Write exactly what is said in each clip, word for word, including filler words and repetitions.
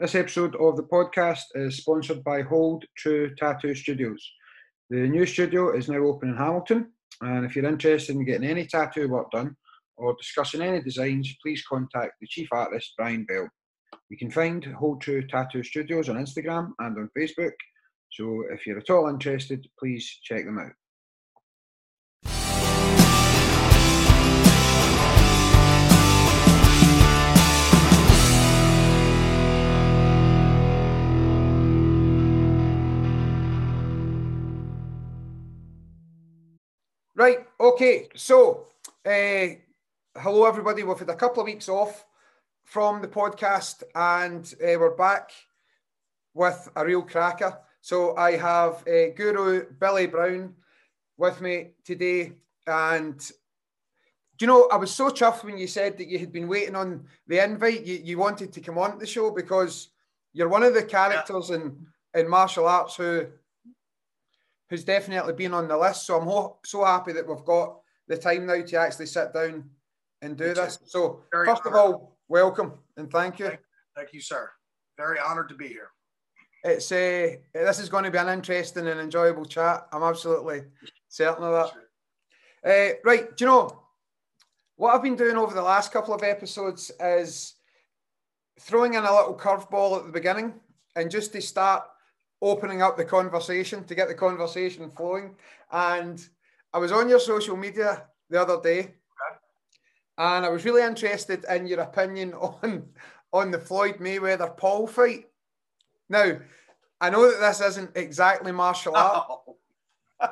This episode of the podcast is sponsored by Hold True Tattoo Studios. The new studio is now open in Hamilton, and if you're interested in getting any tattoo work done or discussing any designs, please contact the chief artist, Brian Bell. You can find Hold True Tattoo Studios on Instagram and on Facebook, so if you're at all interested, please check them out. Right, okay, so uh, hello everybody. We've had a couple of weeks off from the podcast and uh, we're back with a real cracker. So I have uh, Guru Billy Brown with me today, and do you know, I was so chuffed when you said that you had been waiting on the invite. You, you wanted to come on the show because you're one of the characters yeah. in, in martial arts who... who's definitely been on the list. So I'm ho- so happy that we've got the time now to actually sit down and do this. So Very first honored. of all, welcome and thank you. Thank, thank you, sir. Very honoured to be here. It's uh, this is going to be an interesting and enjoyable chat. I'm absolutely certain of that. Uh, right, do you know, what I've been doing over the last couple of episodes is throwing in a little curveball at the beginning and just to start opening up the conversation, to get the conversation flowing. And I was on your social media the other day, okay. and I was really interested in your opinion on, on the Floyd Mayweather Paul fight. Now, I know that this isn't exactly martial arts. Oh.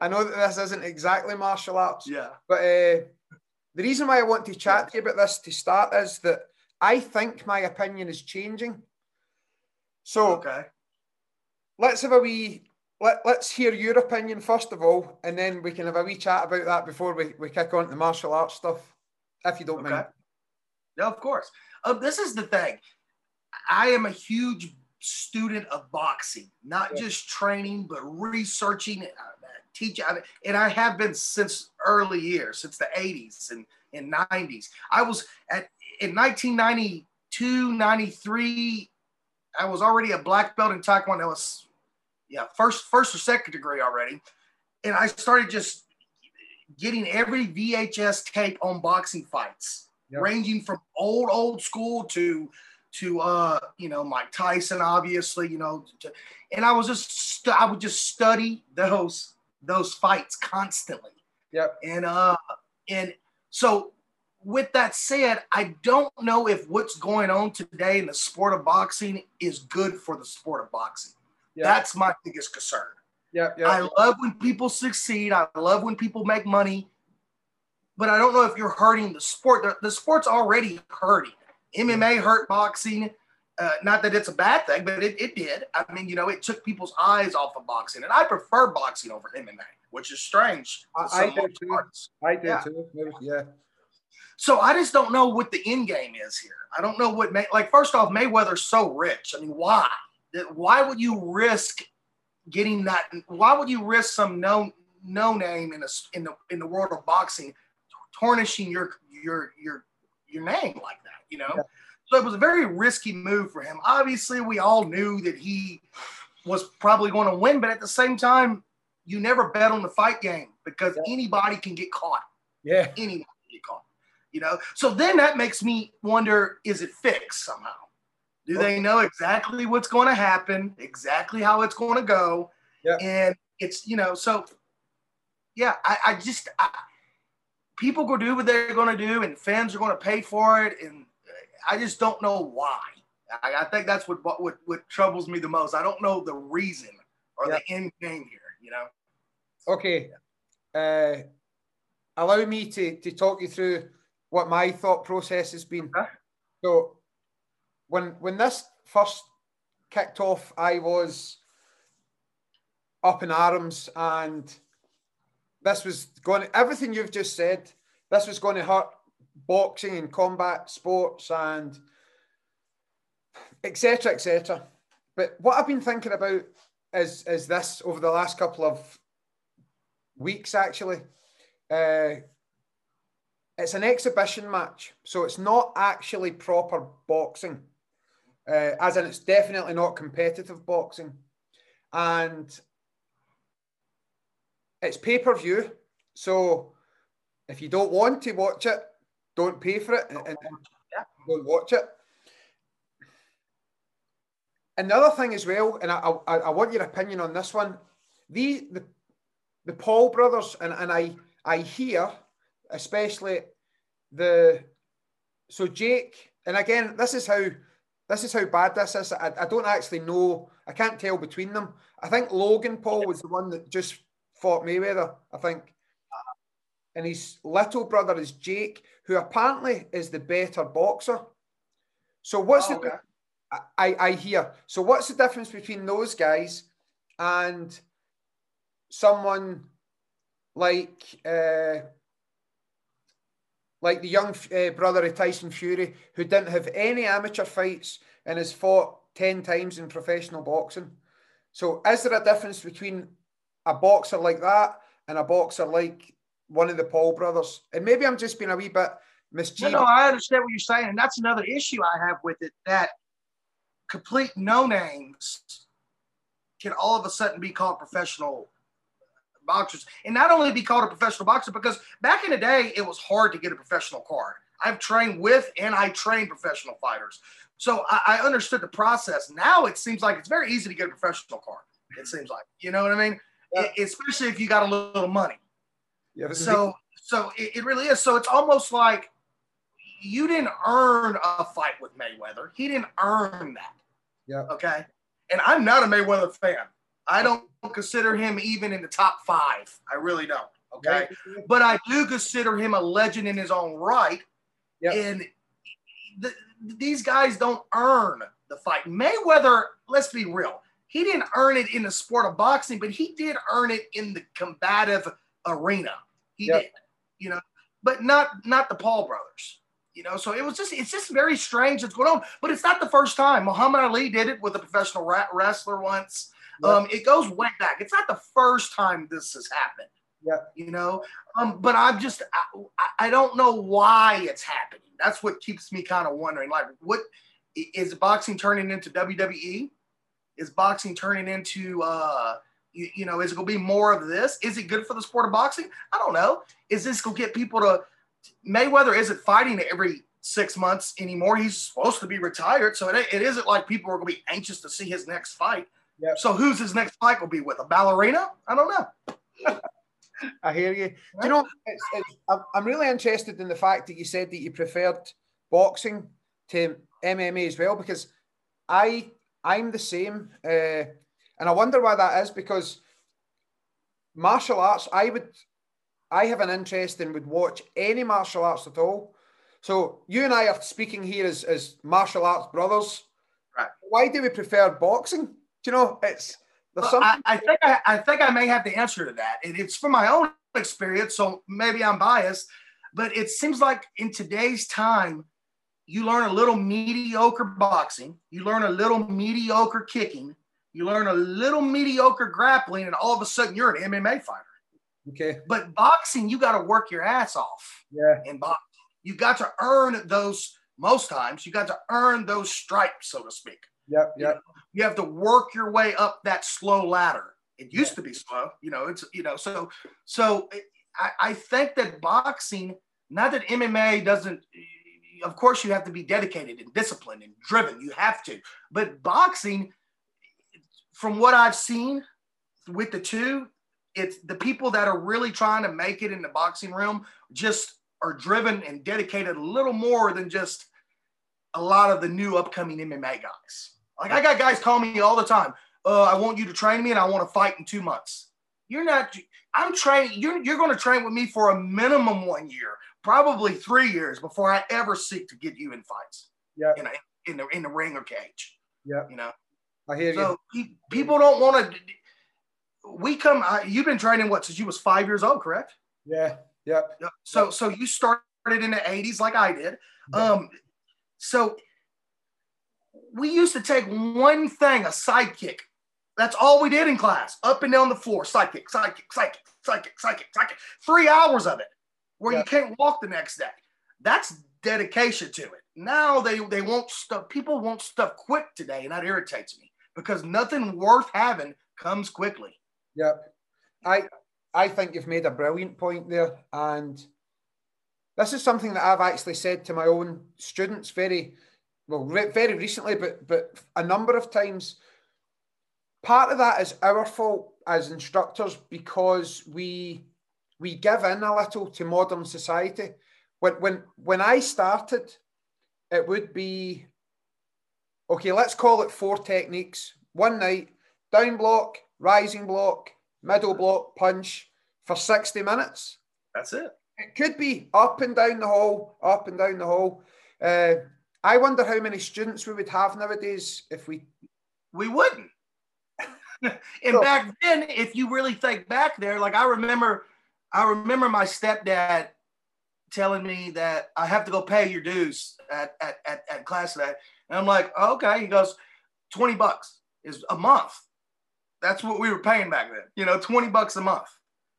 I know that this isn't exactly martial arts. Yeah. But uh, the reason why I want to chat yeah. to you about this to start is that I think my opinion is changing. So... Okay. Let's have a wee, let, let's hear your opinion first of all, and then we can have a wee chat about that before we, we kick on to the martial arts stuff, if you don't okay. mind. No, of course. Um, this is the thing. I am a huge student of boxing, not yeah. just training, but researching, uh, teaching. And I have been since early years, since the eighties and, and nineties. I was at in nineteen ninety-two, ninety-three, I was already a black belt in Taekwondo. I was, yeah, first, first or second degree already. And I started just getting every V H S tape on boxing fights, yep. ranging from old, old school to, to, uh, you know, Mike Tyson, obviously, you know, to, and I was just, stu- I would just study those, those fights constantly. Yep. And, uh, and so with that said, I don't know if what's going on today in the sport of boxing is good for the sport of boxing. Yeah. That's my biggest concern. Yeah, yeah. I love when people succeed. I love when people make money. But I don't know if you're hurting the sport. The, the sport's already hurting. M M A hurt boxing. Uh, not that it's a bad thing, but it, it did. I mean, you know, it took people's eyes off of boxing. And I prefer boxing over M M A, which is strange. I, I do too. I do yeah. too. Yeah. So I just don't know what the end game is here. I don't know what, May- like, first off, Mayweather's so rich. I mean, why? Why would you risk getting that? Why would you risk some no no name in a, in the in the world of boxing tarnishing your your your your name like that? You know, yeah. So it was a very risky move for him. Obviously, we all knew that he was probably going to win, but at the same time, you never bet on the fight game because yeah. anybody can get caught. Yeah, anybody can get caught. You know, so then that makes me wonder, is it fixed somehow? Do they know exactly what's going to happen, exactly how it's going to go? Yeah. And it's, you know, so, yeah, I, I just, I, people go do what they're going to do and fans are going to pay for it. And I just don't know why. I, I think that's what, what what troubles me the most. I don't know the reason or yeah. the end game here, you know? Okay. Uh, allow me to, to talk you through what my thought process has been. Okay. So when when this first kicked off, I was up in arms, and this was going to, everything you've just said, this was going to hurt boxing and combat sports and et cetera, et cetera. But what I've been thinking about is, is this over the last couple of weeks, actually. Uh, It's an exhibition match, so it's not actually proper boxing. uh, as in it's definitely not competitive boxing. And it's pay-per-view, so if you don't want to watch it, don't pay for it and, and don't watch it. And the other thing as well, and I, I, I want your opinion on this one, the, the, the Paul brothers, and, and I, I hear, especially the, so Jake, and again, this is how, this is how bad this is. I, I don't actually know, I can't tell between them. I think Logan Paul was the one that just fought Mayweather, I think. And his little brother is Jake, who apparently is the better boxer. So what's oh, the... Okay. I, I hear. So what's the difference between those guys and someone like uh, like the young uh, brother of Tyson Fury, who didn't have any amateur fights and has fought ten times in professional boxing? So is there a difference between a boxer like that and a boxer like one of the Paul brothers? And maybe I'm just being a wee bit mischievous. No, no, I understand what you're saying. And that's another issue I have with it, that complete no-names can all of a sudden be called professional boxers. And not only be called a professional boxer, because back in the day, it was hard to get a professional card. I've trained with and I trained professional fighters. So I, I understood the process. Now it seems like it's very easy to get a professional card. It seems like, you know what I mean? Yeah. It, especially if you got a little money. Yeah, so so it, it really is. So it's almost like you didn't earn a fight with Mayweather. He didn't earn that. Yeah. Okay. And I'm not a Mayweather fan. I don't consider him even in the top five. I really don't. Okay. Yeah. But I do consider him a legend in his own right. Yep. And the, these guys don't earn the fight. Mayweather, let's be real, he didn't earn it in the sport of boxing, but he did earn it in the combative arena. He yep. did. You know, but not not the Paul brothers. You know, so it was just, it's just very strange that's going on, but it's not the first time. Muhammad Ali did it with a professional ra wrestler once. Yep. Um, it goes way back. It's not the first time this has happened, yep. you know, um, but I'm just, I, I don't know why it's happening. That's what keeps me kind of wondering, like, what is boxing turning into W W E? Is boxing turning into, uh, you, you know, is it going to be more of this? Is it good for the sport of boxing? I don't know. Is this going to get people to, Mayweather isn't fighting every six months anymore. He's supposed to be retired. So it, it isn't like people are going to be anxious to see his next fight. Yep. So who's his next fight will be with? A ballerina? I don't know. I hear you. You know, it's, it's, I'm really interested in the fact that you said that you preferred boxing to M M A as well, because I, I'm the same. Uh, and I wonder why that is, because martial arts, I would... I have an interest and would watch any martial arts at all. So you and I are speaking here as, as martial arts brothers. Right. Why do we prefer boxing? Do you know, it's... Well, I, I, think I, I think I may have the answer to that. And it's from my own experience, so maybe I'm biased, but it seems like in today's time, you learn a little mediocre boxing, you learn a little mediocre kicking, you learn a little mediocre grappling, and all of a sudden you're an M M A fighter. Okay. But boxing, you got to work your ass off. Yeah. In boxing, you got to earn those. Most times, you got to earn those stripes, so to speak. Yep. Yep. You know, you have to work your way up that slow ladder. It used yeah. to be slow, you know. It's you know. So so I, I think that boxing, not that M M A doesn't. Of course, you have to be dedicated and disciplined and driven. You have to. But boxing, from what I've seen, with the two. It's the people that are really trying to make it in the boxing realm just are driven and dedicated a little more than just a lot of the new upcoming M M A guys. Like I got guys call me all the time. Uh, I want you to train me and I want to fight in two months. You're not, I'm training, you're, you're going to train with me for a minimum one year, probably three years before I ever seek to get you in fights yeah. in, a, in, the, in the ring or cage. Yeah. You know, I hear so you. He, people don't want to, We come, uh, you've been training what, since you was five years old, correct? Yeah, yeah. So so you started in the eighties like I did. Um, so we used to take one thing, a sidekick. That's all we did in class, up and down the floor, sidekick, sidekick, sidekick, sidekick, sidekick, sidekick. Three hours of it where yeah. you can't walk the next day. That's dedication to it. now they, they won't stuff, people won't stuff quick today, and that irritates me because nothing worth having comes quickly. Yep. I, I think you've made a brilliant point there. And this is something that I've actually said to my own students very, well, re very recently, but, but a number of times. Part of that is our fault as instructors because we, we give in a little to modern society. When, when, when I started, it would be, okay, let's call it four techniques. One night, down block, rising block, middle block, punch for sixty minutes. That's it. It could be up and down the hall, up and down the hall. Uh, I wonder how many students we would have nowadays if we... We wouldn't. And so, back then, if you really think back there, like I remember, I remember my stepdad telling me that I have to go pay your dues at, at, at, at class today. And I'm like, oh, okay. He goes, twenty bucks is a month. That's what we were paying back then. You know, twenty bucks a month.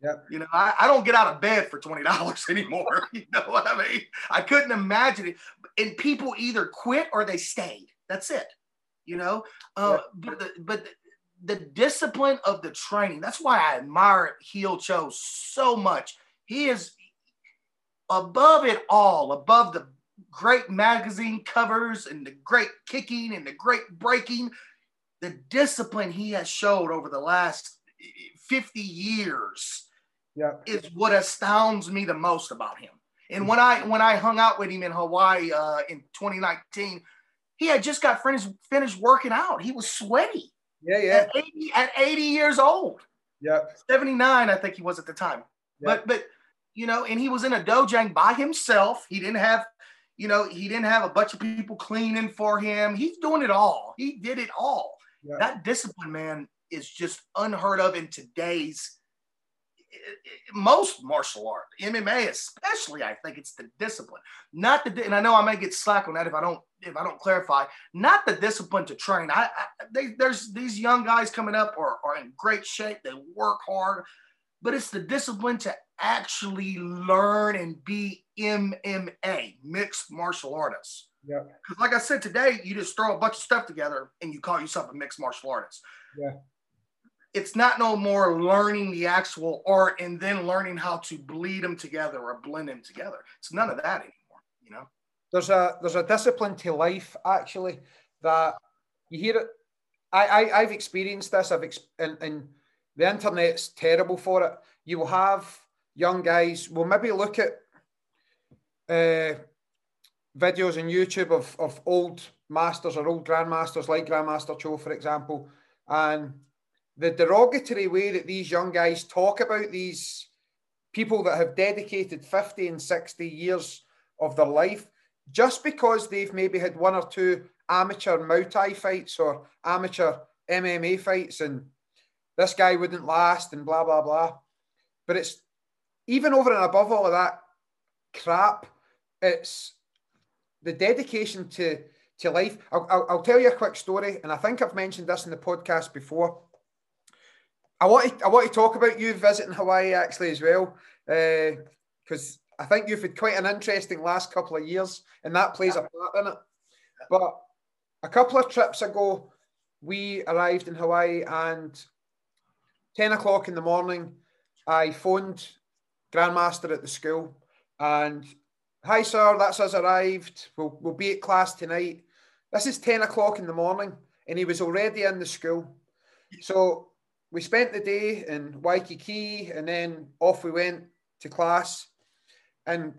Yep. You know, I, I don't get out of bed for twenty dollars anymore. You know what I mean? I couldn't imagine it. And people either quit or they stayed. That's it. You know, uh, yep. but the, but the, the discipline of the training. That's why I admire Hee Il Cho so much. He is above it all, above the great magazine covers and the great kicking and the great breaking. The discipline he has showed over the last fifty years yeah. is what astounds me the most about him. And when I when I hung out with him in Hawaii uh, in twenty nineteen, he had just got finished, finished working out. He was sweaty. Yeah, yeah. At eighty, at eighty years old. Yeah. seventy-nine, I think he was at the time. Yep. But but you know, and he was in a dojang by himself. He didn't have, you know, he didn't have a bunch of people cleaning for him. He's doing it all. He did it all. Yep. That discipline, man, is just unheard of in today's most martial art, M M A especially. I think it's the discipline, not the. And I know I may get slack on that if I don't if I don't clarify. Not the discipline to train. I, I they, there's these young guys coming up are are in great shape. They work hard, but it's the discipline to actually learn and be M M A, mixed martial artists. Yeah. Because like I said today, you just throw a bunch of stuff together and you call yourself a mixed martial artist. Yeah. It's not no more learning the actual art and then learning how to bleed them together or blend them together. It's none of that anymore, you know? There's a, there's a discipline to life, actually, that you hear it. I, I, I've experienced this, I've ex and, and the internet's terrible for it. You will have young guys, will maybe look at uh, videos on YouTube of, of old masters or old grandmasters, like Grandmaster Cho, for example, and the derogatory way that these young guys talk about these people that have dedicated fifty and sixty years of their life, just because they've maybe had one or two amateur Muay Thai fights or amateur M M A fights and this guy wouldn't last and blah, blah, blah. But it's even over and above all of that crap, it's the dedication to, to life. I'll, I'll, I'll tell you a quick story, and I think I've mentioned this in the podcast before. I want to, I want to talk about you visiting Hawaii actually as well, because uh, I think you've had quite an interesting last couple of years, and that plays a part in it. But a couple of trips ago, we arrived in Hawaii, and ten o'clock in the morning, I phoned Grandmaster at the school, and, hi, sir, that's us arrived. We'll, we'll be at class tonight. This is ten o'clock in the morning, and he was already in the school. So we spent the day in Waikiki, and then off we went to class. And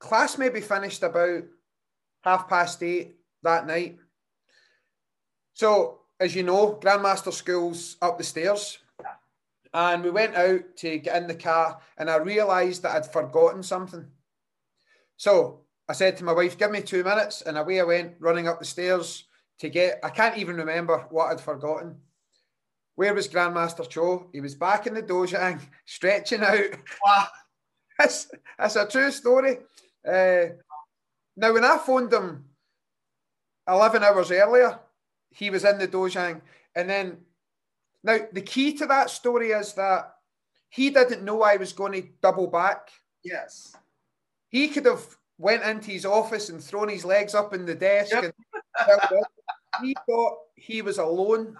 class maybe finished about half past eight that night. So, as you know, Grandmaster School's up the stairs. And we went out to get in the car, and I realised that I'd forgotten something. So I said to my wife, give me two minutes, and away I went running up the stairs to get, I can't even remember what I'd forgotten. Where was Grandmaster Cho? He was back in the dojang, stretching out. Wow. That's, that's a true story. Uh, now, when I phoned him eleven hours earlier, he was in the dojang. And then, now, the key to that story is that he didn't know I was going to double back. Yes. He could have went into his office and thrown his legs up in the desk. Yep. And he thought he was alone.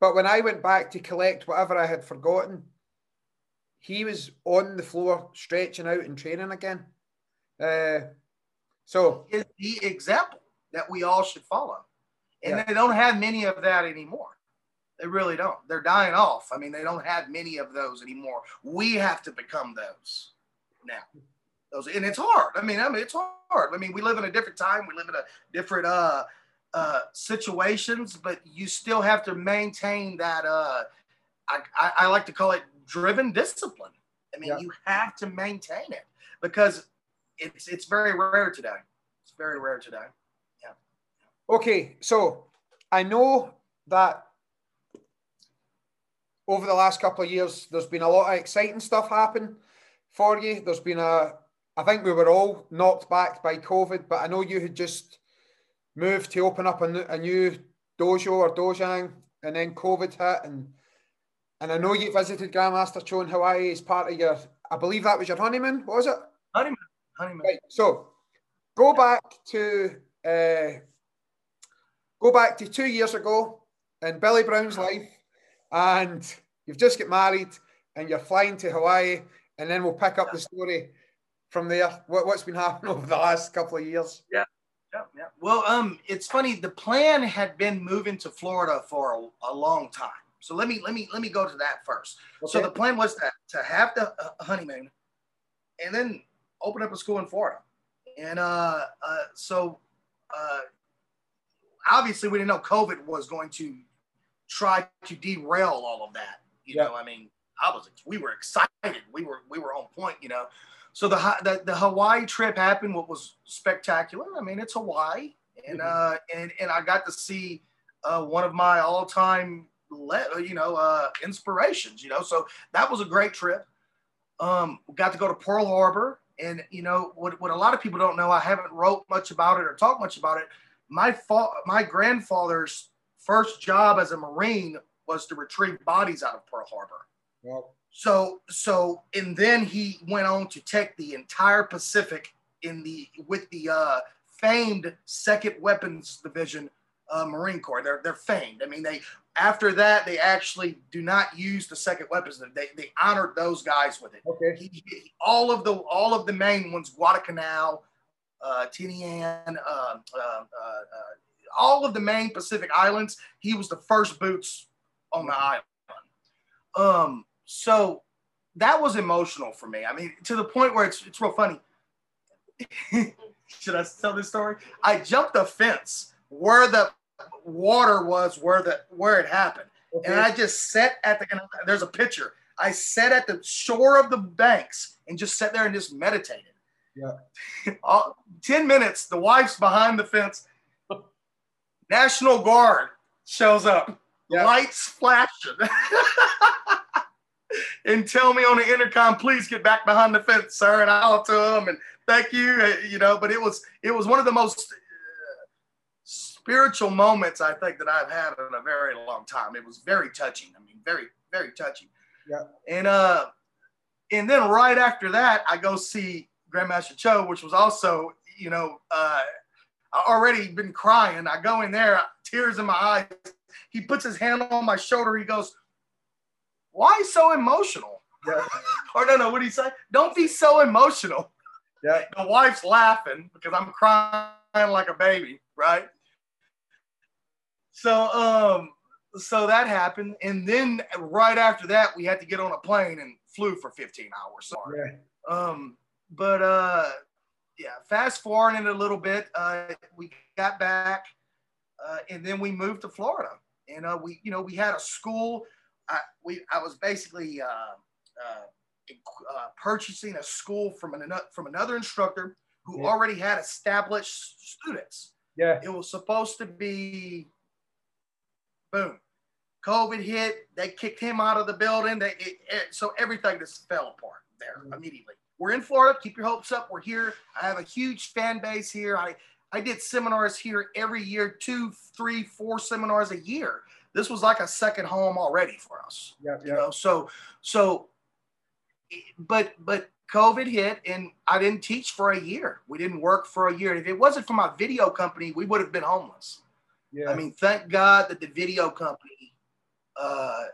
But when I went back to collect whatever I had forgotten, he was on the floor stretching out and training again. Uh, so is the example that we all should follow. And yeah. They don't have many of that anymore. They really don't. They're dying off. I mean, they don't have many of those anymore. We have to become those now. Those, and it's hard. I mean, I mean, it's hard. I mean, we live in a different time. We live in a different uh, uh, situations, but you still have to maintain that. Uh, I, I, I like to call it driven discipline. I mean, yeah. You have to maintain it because it's it's very rare today. It's very rare today. Yeah. Okay, so I know that over the last couple of years, there's been a lot of exciting stuff happen for you. There's been a, I think we were all knocked back by COVID, but I know you had just moved to open up a, a new dojo or dojang, and then COVID hit. And and I know you visited Grandmaster Cho in Hawaii as part of your, I believe that was your honeymoon, was it? Honeymoon, honeymoon. Right, so go back to, uh, go back to two years ago in Billy Brown's life. And you've just got married and you're flying to Hawaii, and then we'll pick up yeah. the story from there. What, what's been happening over the last couple of years? Yeah, yeah, yeah. Well, um, it's funny. The plan had been moving to Florida for a, a long time. So let me let me let me go to that first. Okay. So the plan was to to have the uh, honeymoon, and then open up a school in Florida. And uh, uh, so uh, obviously we didn't know COVID was going to try to derail all of that, you yeah. know. I mean, I was, we were excited, we were, we were on point, you know. So the the, the Hawaii trip happened. What was spectacular? I mean, it's Hawaii, and mm-hmm. uh, and and I got to see uh, one of my all time, le- you know, uh, inspirations, you know. So that was a great trip. Um, got to go to Pearl Harbor, and you know what? What a lot of people don't know, I haven't wrote much about it or talked much about it. My fa- my grandfather's first job as a Marine was to retrieve bodies out of Pearl Harbor. Yep. So, so, and then he went on to take the entire Pacific in the, with the uh, famed Second Weapons Division uh, Marine Corps. They're, they're famed. I mean, they, after that, they actually do not use the Second Weapons. They, they honored those guys with it. Okay. He, he, all of the, all of the main ones, Guadalcanal, uh, Tinian, uh, uh, uh, uh all of the main Pacific Islands, he was the first boots on the island. Um, so that was emotional for me. I mean, to the point where it's, it's real funny. Should I tell this story? I jumped the fence where the water was, where the where it happened. Okay. And I just sat at the, and there's a picture. I sat at the shore of the banks and just sat there and just meditated. Yeah. All, ten minutes, the wife's behind the fence. National Guard shows up, yeah. Lights flashing, and tell me on the intercom, please get back behind the fence, sir. And I'll tell them and thank you, you know. But it was it was one of the most uh, spiritual moments I think that I've had in a very long time. It was very touching. I mean, very very touching. Yeah. And uh, and then right after that, I go see Grandmaster Cho, which was also, you know. Uh, I already been crying. I go in there, tears in my eyes. He puts his hand on my shoulder. He goes, why so emotional? Yeah. Or no, no, what did he say? Don't be so emotional. Yeah. The wife's laughing because I'm crying like a baby, right? So, um, so that happened. And then right after that, we had to get on a plane and flew for fifteen hours. Sorry. Yeah. Um, but, uh, yeah, fast forwarding a little bit, uh, we got back, uh, and then we moved to Florida. And uh, we, you know, we had a school. I, we, I was basically uh, uh, uh, purchasing a school from an from another instructor who yeah. already had established students. Yeah, it was supposed to be. Boom, COVID hit. They kicked him out of the building. They it, it, so everything just fell apart there mm-hmm. immediately. We're in Florida. Keep your hopes up. We're here. I have a huge fan base here. I, I did seminars here every year, two, three, four seminars a year. This was like a second home already for us. Yeah, yeah. You know? So, so, but, but COVID hit and I didn't teach for a year. We didn't work for a year. And if it wasn't for my video company, we would have been homeless. Yeah. I mean, thank God that the video company, uh,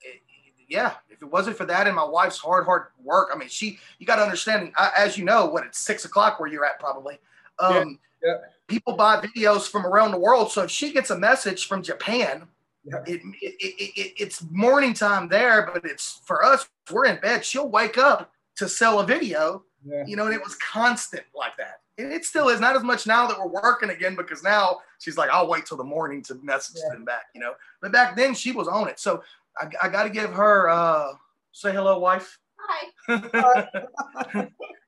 it, yeah, if it wasn't for that and my wife's hard, hard work, I mean, she, you got to understand, I, as you know, what, it's six o'clock where you're at probably. Um, yeah. Yeah. People buy videos from around the world. So if she gets a message from Japan, yeah. it, it, it, it it's morning time there, but it's for us, we're in bed. She'll wake up to sell a video, yeah. you know, and it was constant like that. And it still is, not as much now that we're working again, because now she's like, I'll wait till the morning to message yeah. them back, you know, but back then she was on it. So I, I got to give her, uh, say hello, wife. Hi.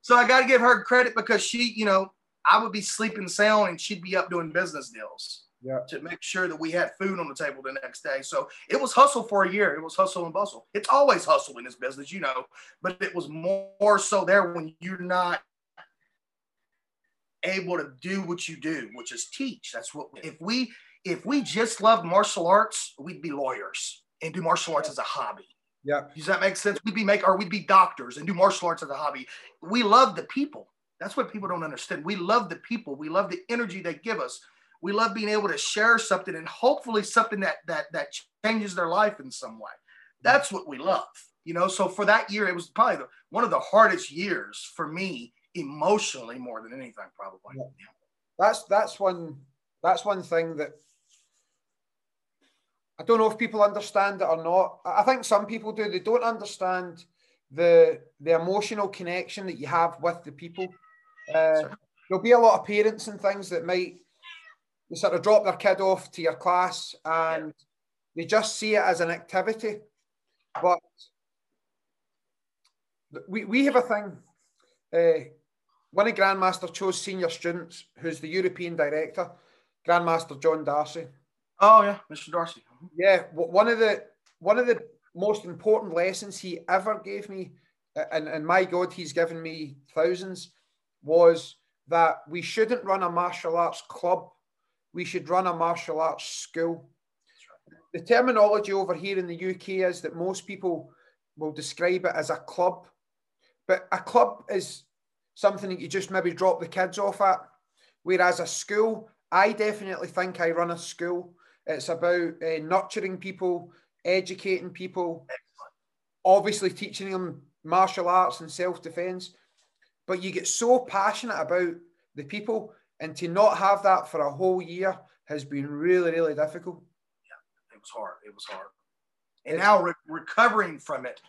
So I got to give her credit because she, you know, I would be sleeping sound and she'd be up doing business deals yeah. to make sure that we had food on the table the next day. So it was hustle for a year. It was hustle and bustle. It's always hustle in this business, you know, but it was more so there when you're not able to do what you do, which is teach. That's what, if we, if we just loved martial arts, we'd be lawyers and do martial arts as a hobby. Yeah. Does that make sense? We'd be make, or we'd be doctors and do martial arts as a hobby. We love the people. That's what people don't understand. We love the people. We love the energy they give us. We love being able to share something and hopefully something that that that changes their life in some way. That's what we love, you know? So for that year, it was probably the, one of the hardest years for me emotionally more than anything, probably. Yeah. That's, that's, one, that's one thing that I don't know if people understand it or not. I think some people do. They don't understand the, the emotional connection that you have with the people. Uh, there'll be a lot of parents and things that might sort of drop their kid off to your class and yeah. they just see it as an activity. But we, we have a thing. Uh, one of Grandmaster Cho's senior students, who's the European director, Grandmaster John Darcy. Oh yeah, Mister Darcy. Yeah, one of the one of the most important lessons he ever gave me, and, and my God, he's given me thousands, was that we shouldn't run a martial arts club. We should run a martial arts school. The terminology over here in the U K is that most people will describe it as a club, but a club is something that you just maybe drop the kids off at. Whereas a school, I definitely think I run a school. It's about uh, nurturing people, educating people, obviously teaching them martial arts and self-defense. But you get so passionate about the people, and to not have that for a whole year has been really, really difficult. Yeah, it was hard. It was hard. And it's, now re recovering from it,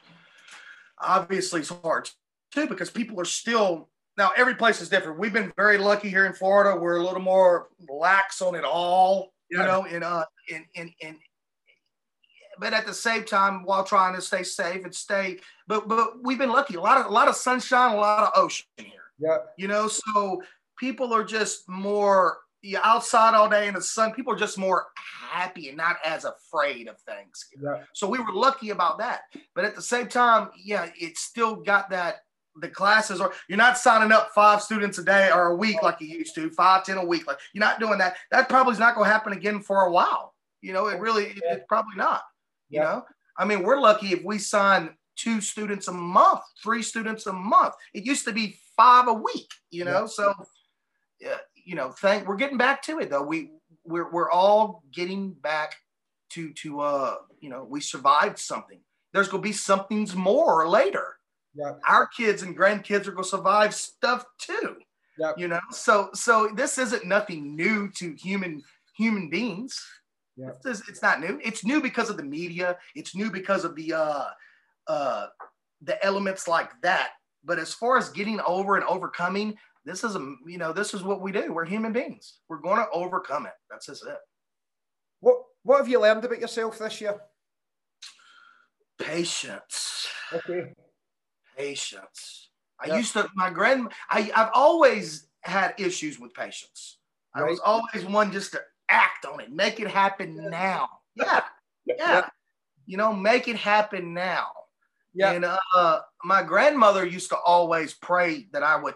obviously, is hard too, because people are still, now every place is different. We've been very lucky here in Florida. We're a little more lax on it all, you yeah. know, and, uh, and, and, and, but at the same time, while trying to stay safe and stay, but, but we've been lucky. A lot of, a lot of sunshine, a lot of ocean here, yeah. you know, so people are just more yeah, outside all day in the sun. People are just more happy and not as afraid of things. Yeah. So we were lucky about that. But at the same time, yeah, it's still got that, the classes are, you're not signing up five students a day or a week like you used to, five, ten a week. Like, you're not doing that. That probably is not going to happen again for a while. You know, it really, yeah. it's probably not, yeah. you know? I mean, we're lucky if we sign two students a month, three students a month. It used to be five a week, you know? Yeah. So, yeah, you know, thank, we're getting back to it though. We we're we're all getting back to to uh you know, we survived something. There's gonna be something's more later. Yep. Our kids and grandkids are gonna survive stuff too. Yep. You know, so so this isn't nothing new to human human beings. Yep. It's, it's not new. It's new because of the media. It's new because of the uh uh the elements like that. But as far as getting over and overcoming, this is, a, you know, this is what we do. We're human beings. We're going to overcome it. That's just it. What, what have you learned about yourself this year? Patience. Okay. Patience. Yep. I used to, my grand, I, I've always had issues with patience. Right. I was always one just to act on it, make it happen yeah. now. Yeah. Yeah. Yep. You know, make it happen now. Yeah. And uh, my grandmother used to always pray that I would.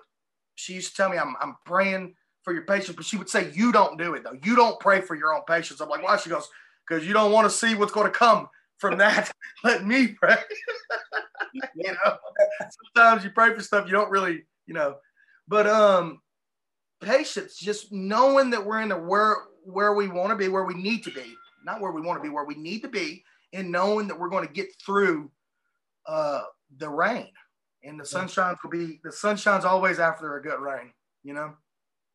She used to tell me, I'm, I'm praying for your patience, but she would say, you don't do it though. You don't pray for your own patience. I'm like, why? She goes, because you don't want to see what's going to come from that, let me pray. You know, sometimes you pray for stuff you don't really, you know, but um, patience, just knowing that we're in the where where we want to be, where we need to be, not where we want to be, where we need to be, and knowing that we're going to get through uh, the rain, and the sunshine will be the sunshine's always after a good rain, you know.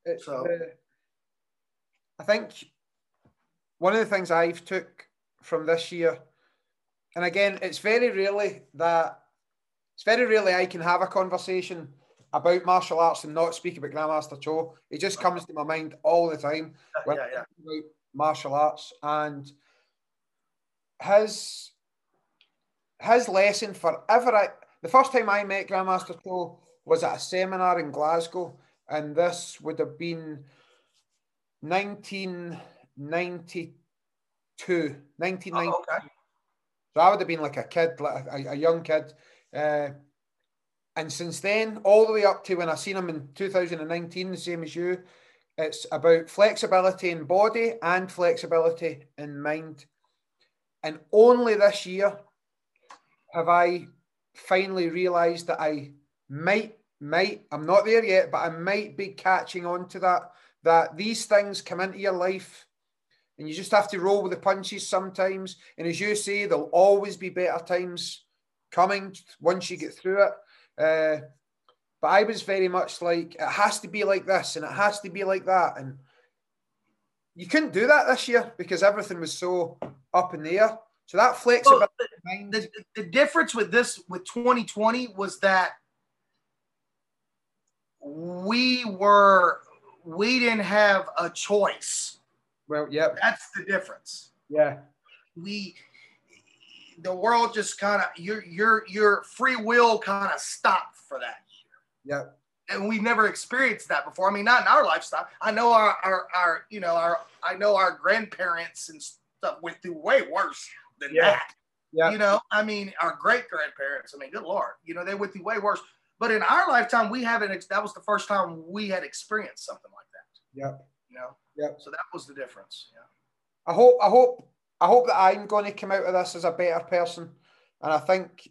It's, so uh, I think one of the things I've took from this year, and again, it's very rarely that it's very rarely I can have a conversation about martial arts and not speak about Grandmaster Cho. It just comes to my mind all the time when yeah, yeah. I think about martial arts, and his his lesson forever. I, the first time I met Grandmaster Cho was at a seminar in Glasgow, and this would have been nineteen ninety-two. nineteen ninety-two. Oh, okay. So I would have been like a kid, like a, a young kid. Uh, and since then, all the way up to when I seen him in two thousand nineteen, the same as you, it's about flexibility in body and flexibility in mind. And only this year have I finally realised that I might, might, I'm not there yet, but I might be catching on to that, that these things come into your life and you just have to roll with the punches sometimes. And as you say, there'll always be better times coming once you get through it. Uh, but I was very much like, it has to be like this and it has to be like that. And you couldn't do that this year because everything was so up in the air. So that flexibility. Well, the, the, the difference with this, with twenty twenty, was that we were, we didn't have a choice. Well, yeah. That's the difference. Yeah. We, the world just kind of, your, your, your free will kind of stopped for that year. Yeah. And we've never experienced that before. I mean, not in our lifestyle. I know our, our, our you know, our, I know our grandparents and stuff went through way worse than yeah. that. Yeah. You know, I mean, our great grandparents, I mean, good Lord, you know, they went through way worse, but in our lifetime, we haven't, that was the first time we had experienced something like that. Yeah. You know? Yeah. So that was the difference. Yeah. I hope, I hope, I hope that I'm going to come out of this as a better person. And I think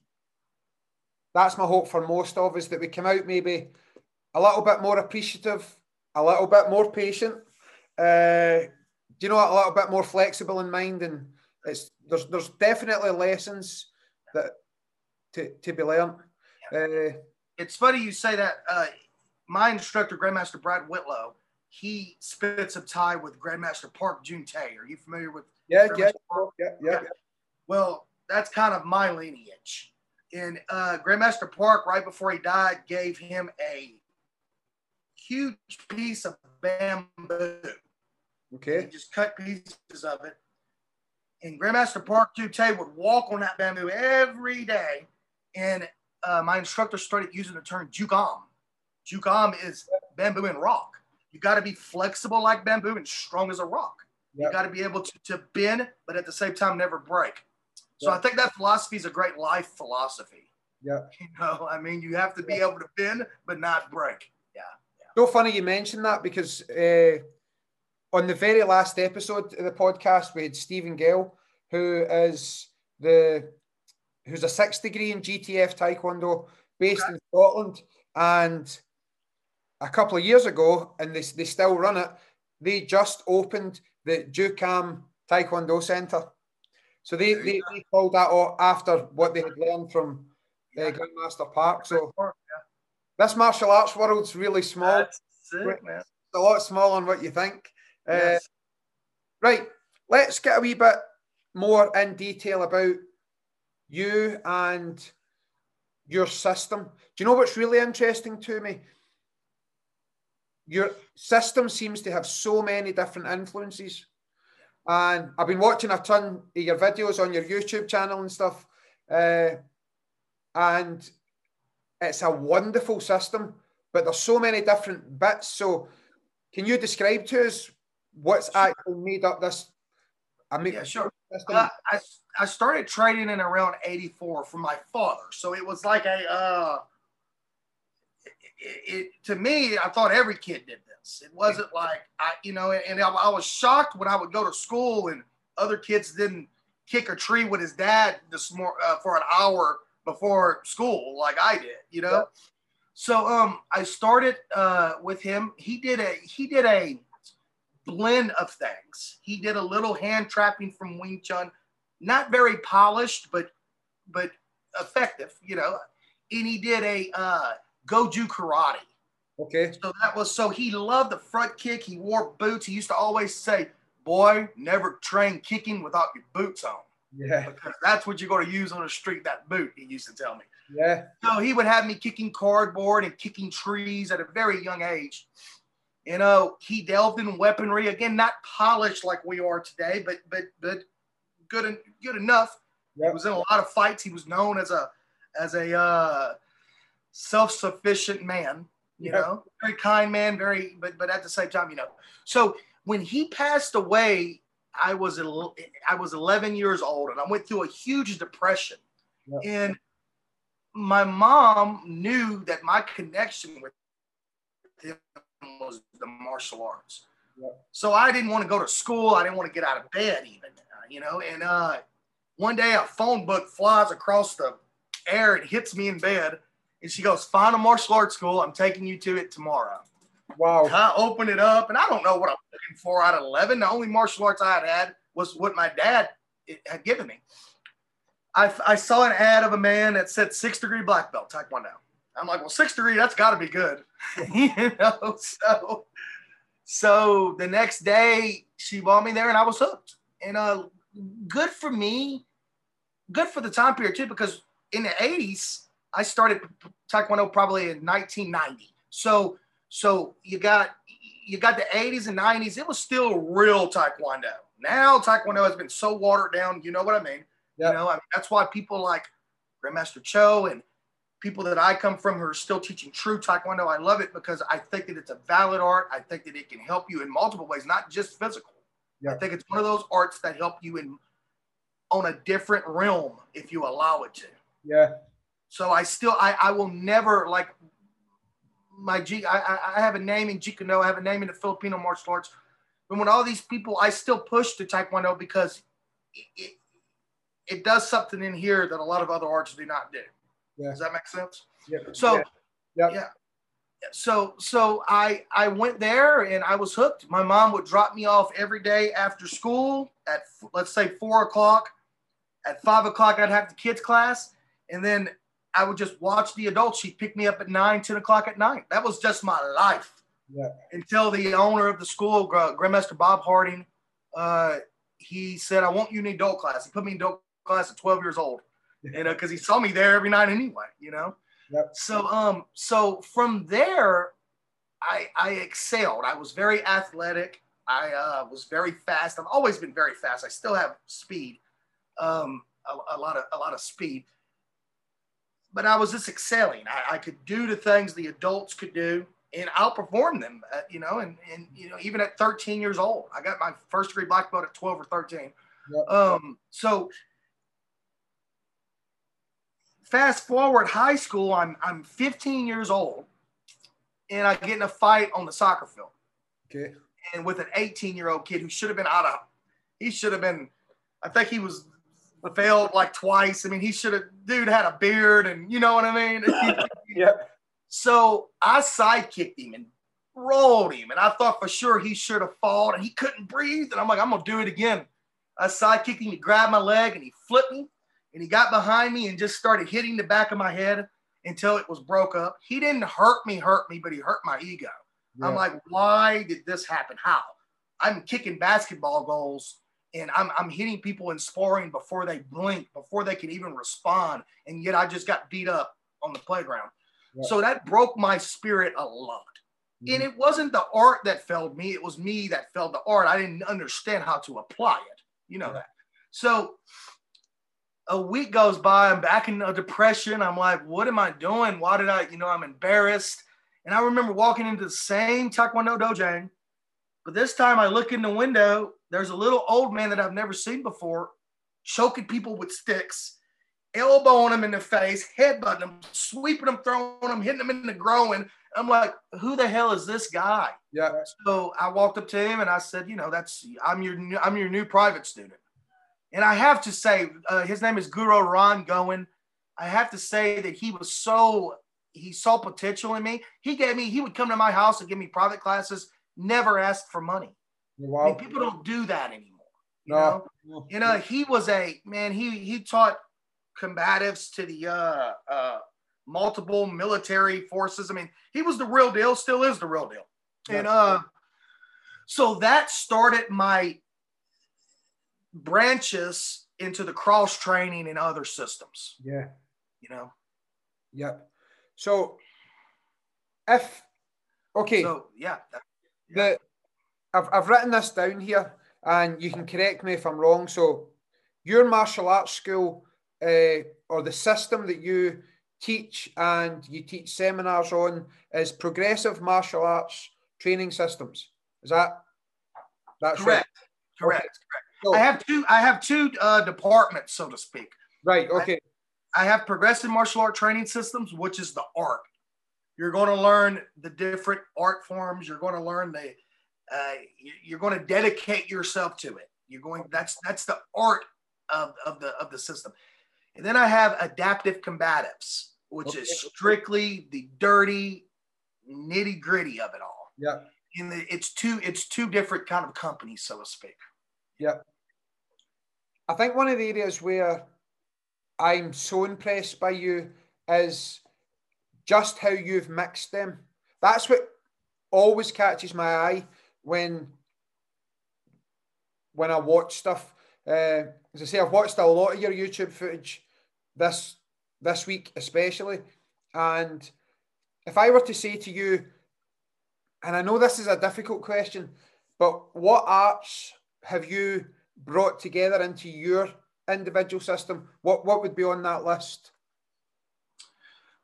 that's my hope for most of us, that we come out maybe a little bit more appreciative, a little bit more patient, uh, you know, a little bit more flexible in mind. And it's, there's, there's definitely lessons that to, to be learned. Uh, it's funny you say that. Uh, my instructor, Grandmaster Brad Whitlow, he spits a tie with Grandmaster Park Jung Tae. Are you familiar with? Yeah, yeah, yeah, yeah. Well, that's kind of my lineage. And uh, Grandmaster Park, right before he died, gave him a huge piece of bamboo. Okay. He just cut pieces of it. And Grandmaster Park Jung Tae would walk on that bamboo every day. And uh, my instructor started using the term Jukam. Jukam is bamboo and rock. You got to be flexible like bamboo and strong as a rock. Yep. You got to be able to, to bend, but at the same time, never break. So yep. I think that philosophy is a great life philosophy. Yeah. You know, I mean, you have to be able to bend, but not break. Yeah. yeah. So funny you mentioned that, because uh, on the very last episode of the podcast, we had Stephen Gale, who is the, who's a sixth degree in G T F Taekwondo based okay. in Scotland. And a couple of years ago, and they, they still run it, they just opened the Jukam Taekwondo Center. So they, they, they called that off after what they had learned from uh, yeah. Grandmaster Park. So yeah. this martial arts world's really small. That's sick, man. It's a lot smaller than what you think. Yes. Uh, right, let's get a wee bit more in detail about you and your system. Do you know what's really interesting to me? Your system seems to have so many different influences. And I've been watching a ton of your videos on your YouTube channel and stuff. Uh, and it's a wonderful system, but there's so many different bits. So can you describe to us what's actually made up this? I mean, yeah, sure. System? Uh, I, I started training in around eighty-four from my father. So it was like a... Uh... It, it, to me, I thought every kid did this. It wasn't like, I, you know, and I, I was shocked when I would go to school and other kids didn't kick a tree with his dad this mor- uh, for an hour before school, like I did, you know? Yeah. So um, I started uh, with him. He did a he did a blend of things. He did a little hand trapping from Wing Chun, not very polished, but but effective, you know. And he did a uh, Goju Karate. Okay. So that was so he loved the front kick. He wore boots. He used to always say, "Boy, never train kicking without your boots on." Yeah. Because that's what you're going to use on the street, that boot, he used to tell me. Yeah. So he would have me kicking cardboard and kicking trees at a very young age. You know, he delved in weaponry. Again, not polished like we are today, but but but good and good enough. Yep. He was in a lot of fights. He was known as a as a uh, self-sufficient man, you yep. know, very kind man, very but but at the same time, you know. So when he passed away, I was I was eleven years old, and I went through a huge depression. Yep. And my mom knew that my connection with him was the martial arts. Yep. So I didn't want to go to school. I didn't want to get out of bed even, you know. And uh, one day a phone book flies across the air and hits me in bed. And she goes, "Find a martial arts school. I'm taking you to it tomorrow." Wow. And I opened it up, and I don't know what I'm looking for out of eleven. The only martial arts I had had was what my dad had given me. I, I saw an ad of a man that said six-degree black belt Taekwondo. I'm like, well, six-degree, that's got to be good. you know, so, so the next day, she brought me there, and I was hooked. And uh, good for me, good for the time period, too, because in the eighties, I started Taekwondo probably in nineteen ninety. So So you got you got the eighties and nineties. It was still real Taekwondo. Now Taekwondo has been so watered down. You know what I mean? Yep. You know, I mean, that's why people like Grandmaster Cho and people that I come from who are still teaching true Taekwondo. I love it because I think that it's a valid art. I think that it can help you in multiple ways, not just physical. Yep. I think it's one of those arts that help you in on a different realm if you allow it to. Yeah. So I still I I will never like. My G, I, I have a name in Jeet Kune Do. I have a name in the Filipino martial arts. And when all these people, I still push to Taekwondo because it, it, it does something in here that a lot of other arts do not do. Yeah. Does that make sense? Yeah. So, yeah. Yep. yeah. So, so I, I went there and I was hooked. My mom would drop me off every day after school at, let's say, four o'clock. At five o'clock, I'd have the kids class. And then I would just watch the adults. She'd pick me up at nine, ten o'clock at night. That was just my life. Yeah. Until the owner of the school, Grandmaster Bob Harding, uh, he said, "I want you in the adult class." He put me in adult class at twelve years old, yeah. you know, because he saw me there every night anyway, you know. Yep. So, um, so from there, I I excelled. I was very athletic. I uh, was very fast. I've always been very fast. I still have speed, um, a, a lot of a lot of speed. But I was just excelling. I, I could do the things the adults could do and outperform them, uh, you know, and, and, you know, even at thirteen years old, I got my first degree black belt at twelve or thirteen. Yep. Um, so fast forward high school, I'm, I'm fifteen years old and I get in a fight on the soccer field. Okay. And with an eighteen year old kid who should have been out of, he should have been, I think he was, failed like twice. I mean, he should have, dude had a beard and you know what I mean? Yep. So I sidekicked him and rolled him. And I thought for sure he should have fallen and he couldn't breathe. And I'm like, I'm going to do it again. I sidekicked him, he grabbed my leg and he flipped me and he got behind me and just started hitting the back of my head until it was broke up. He didn't hurt me, hurt me, but he hurt my ego. Yeah. I'm like, why did this happen? How? I'm kicking basketball goals. And I'm, I'm hitting people in sparring before they blink, before they can even respond. And yet I just got beat up on the playground. Yeah. So that broke my spirit a lot. Mm-hmm. And it wasn't the art that failed me. It was me that failed the art. I didn't understand how to apply it. You know yeah. that. So a week goes by. I'm back in a depression. I'm like, what am I doing? Why did I, you know, I'm embarrassed. And I remember walking into the same Taekwondo dojang. But this time I look in the window, there's a little old man that I've never seen before, choking people with sticks, elbowing them in the face, headbutting them, sweeping them, throwing them, hitting them in the groin. I'm like, who the hell is this guy? Yeah. So I walked up to him and I said, you know, that's, I'm your, I'm your new private student. And I have to say, uh, his name is Guru Ron Goen. I have to say that he was so, he saw potential in me. He gave me, he would come to my house and give me private classes, never asked for money. Wow. I mean, people don't do that anymore. You no. know, you know, he was a, man, he, he taught combatives to the uh, uh, multiple military forces. I mean, he was the real deal, still is the real deal. That's and uh, cool. So that started my branches into the cross training and other systems. Yeah. You know? Yep. So if, okay. So, yeah. yeah. The, I've, I've written this down here and you can correct me if I'm wrong. So your martial arts school uh, or the system that you teach and you teach seminars on is Progressive Martial Arts Training Systems. Is that that's correct? Right? Correct. Okay. Correct. So, I have two. I have two uh, departments, so to speak. Right. Okay. I, I have Progressive Martial Art Training Systems, which is the art. You're going to learn the different art forms. You're going to learn the. Uh, you're going to dedicate yourself to it. You're going. That's that's the art of of the of the system. And then I have Adaptive Combatives, which okay. is strictly the dirty, nitty gritty of it all. Yeah. And it's two. It's two different kind of companies, so to speak. Yeah. I think one of the areas where I'm so impressed by you is just how you've mixed them. That's what always catches my eye when when I watch stuff. Uh, as I say, I've watched a lot of your YouTube footage this this week especially. And if I were to say to you, and I know this is a difficult question, but what arts have you brought together into your individual system, what what would be on that list?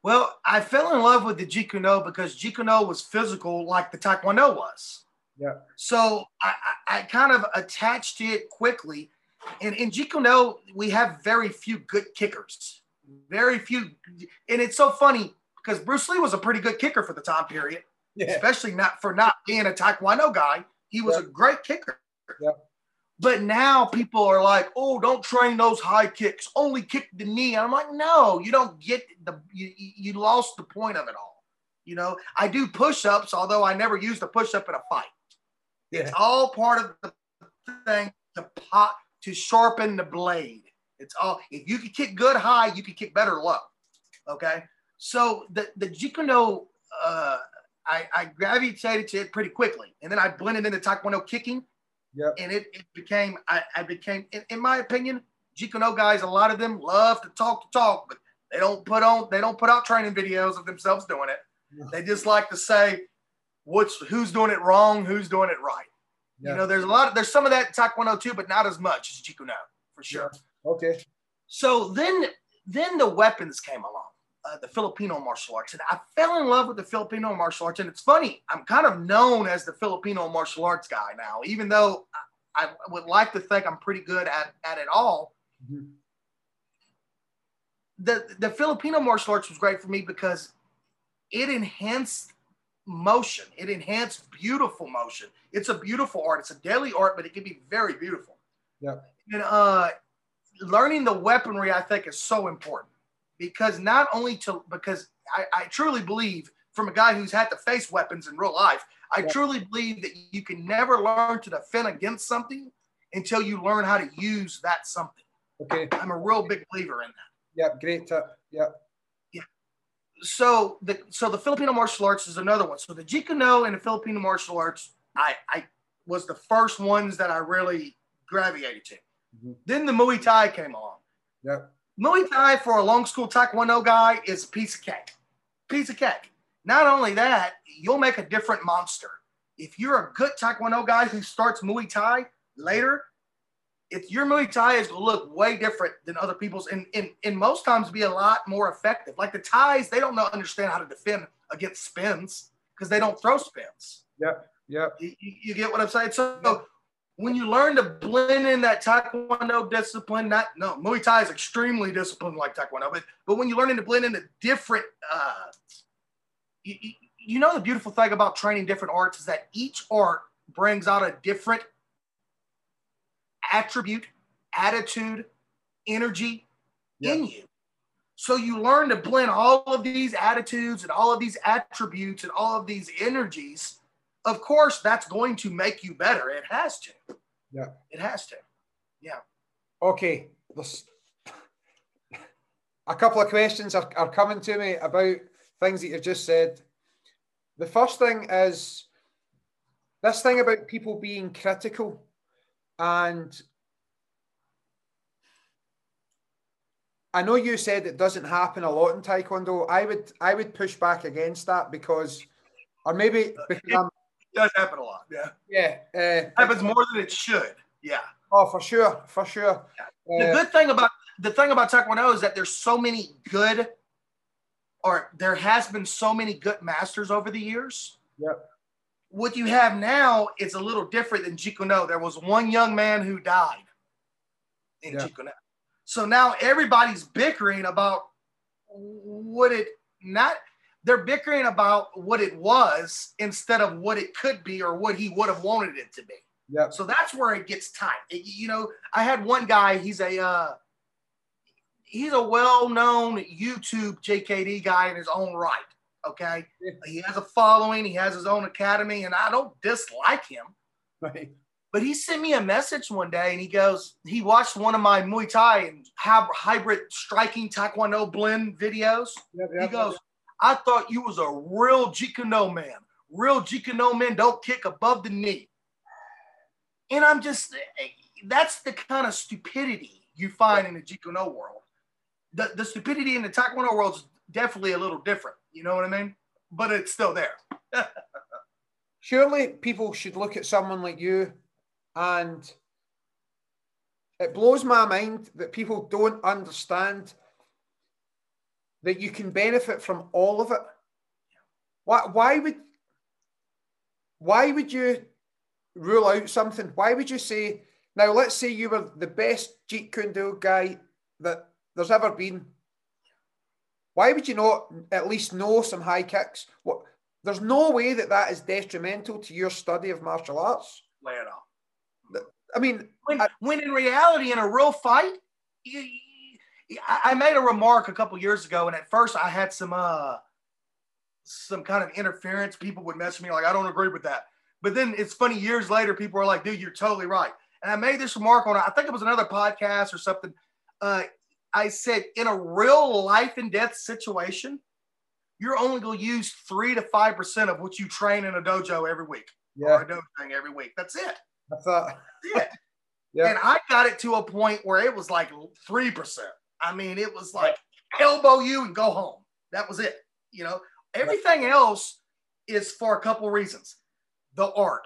Well, I fell in love with the Jeet Kune Do because Jeet Kune Do was physical like the Taekwondo was. Yeah. So I, I, I kind of attached it quickly. And in Jeet Kune Do, we have very few good kickers. Very few. And it's so funny because Bruce Lee was a pretty good kicker for the time period, yeah. especially not for not being a Taekwondo guy. He was yeah. a great kicker. Yeah. But now people are like, oh, don't train those high kicks. Only kick the knee. And I'm like, no, you don't get the, you, you lost the point of it all. You know, I do push-ups, although I never used a push-up in a fight. Yeah. It's all part of the thing to pot, to sharpen the blade. It's all, if you can kick good high, you can kick better low. Okay. So the, the Jeet Kune Do, uh, I, I gravitated to it pretty quickly. And then I blended into Taekwondo kicking. Yep. And it, it became, I, I became, in, in my opinion, Jeet Kune Do guys, a lot of them love to talk to talk, but they don't put on, they don't put out training videos of themselves doing it. Yeah. They just like to say, what's, who's doing it wrong, who's doing it right. Yeah. You know, there's a lot, of, there's some of that in Taekwondo too, but not as much as Jeet Kune Do, for sure. Yeah. Okay. So then, then the weapons came along, uh, the Filipino martial arts. And I fell in love with the Filipino martial arts. And it's funny, I'm kind of known as the Filipino martial arts guy now, even though I would like to think I'm pretty good at, at it all. Mm-hmm. The, the Filipino martial arts was great for me because it enhanced motion. It enhanced beautiful motion. It's a beautiful art. It's a daily art, but it can be very beautiful. Yeah. And uh, learning the weaponry, I think, is so important because not only to, because I, I truly believe from a guy who's had to face weapons in real life, I yeah. truly believe that you can never learn to defend against something until you learn how to use that something. Okay. I'm a real big believer in that. Yeah, great tip. Yeah. Yeah. So the so the Filipino martial arts is another one. So the Jeet Kune Do and the Filipino martial arts, I, I was the first ones that I really gravitated to. Mm-hmm. Then the Muay Thai came along. Yeah. Muay Thai for a long school Taekwondo guy is a piece of cake. Piece of cake. Not only that, you'll make a different monster. If you're a good Taekwondo guy who starts Muay Thai later, if your Muay Thai is going to look way different than other people's and, and, and most times be a lot more effective. Like the Thais, they don't know, understand how to defend against spins because they don't throw spins. Yep, yep. You, you get what I'm saying? So yep. when you learn to blend in that Taekwondo discipline, not no, Muay Thai is extremely disciplined like Taekwondo, but, but when you learn to blend in a different uh, – you know, the beautiful thing about training different arts is that each art brings out a different attribute, attitude, energy yeah. in you. So you learn to blend all of these attitudes and all of these attributes and all of these energies. Of course, that's going to make you better. It has to. Yeah. It has to. Yeah. Okay. There's a couple of questions are, are coming to me about things that you've just said. The first thing is this thing about people being critical and... I know you said it doesn't happen a lot in Taekwondo. I would I would push back against that because, or maybe because I'm, it does happen a lot. Yeah, yeah, uh, it happens more than it should. Yeah. Oh, for sure, for sure. Yeah. The uh, good thing about the thing about Taekwondo is that there's so many good, or there has been so many good masters over the years. Yep. What you have now is a little different than Jeet Kune Do. There was one young man who died in yep. Jeet Kune Do. So now everybody's bickering about what it not, they're bickering about what it was instead of what it could be or what he would have wanted it to be. Yeah. So that's where it gets tight. It, you know, I had one guy, he's a, uh, he's a well-known YouTube J K D guy in his own right. Okay. Yeah. He has a following, he has his own academy, and I don't dislike him. Right. But he sent me a message one day and he goes, he watched one of my Muay Thai and hybrid striking Taekwondo blend videos. Yep, yep, he goes, yep. I thought you was a real Jeet Kune Do man. Real Jeet Kune Do men don't kick above the knee. And I'm just, that's the kind of stupidity you find yep. in the Jeet Kune Do world. The, the stupidity in the Taekwondo world is definitely a little different. You know what I mean? But it's still there. Surely people should look at someone like you. And it blows my mind that people don't understand that you can benefit from all of it. Why, why would, why would you rule out something? Why would you say, now let's say you were the best Jeet Kune Do guy that there's ever been. Why would you not at least know some high kicks? What, there's no way that that is detrimental to your study of martial arts. Lay it off. I mean, when, I, when in reality, in a real fight, you, you, I made a remark a couple years ago, and at first I had some uh, some kind of interference. People would message me like, I don't agree with that. But then it's funny, years later, people are like, dude, you're totally right. And I made this remark on, I think it was another podcast or something. Uh, I said, in a real life and death situation, you're only going to use three to five percent of what you train in a dojo every week. Yeah. Or a dojo thing every week. That's it. I thought, yeah. yeah, and I got it to a point where it was like three percent. I mean, it was like elbow you and go home. That was it. You know, everything else is for a couple reasons. The art,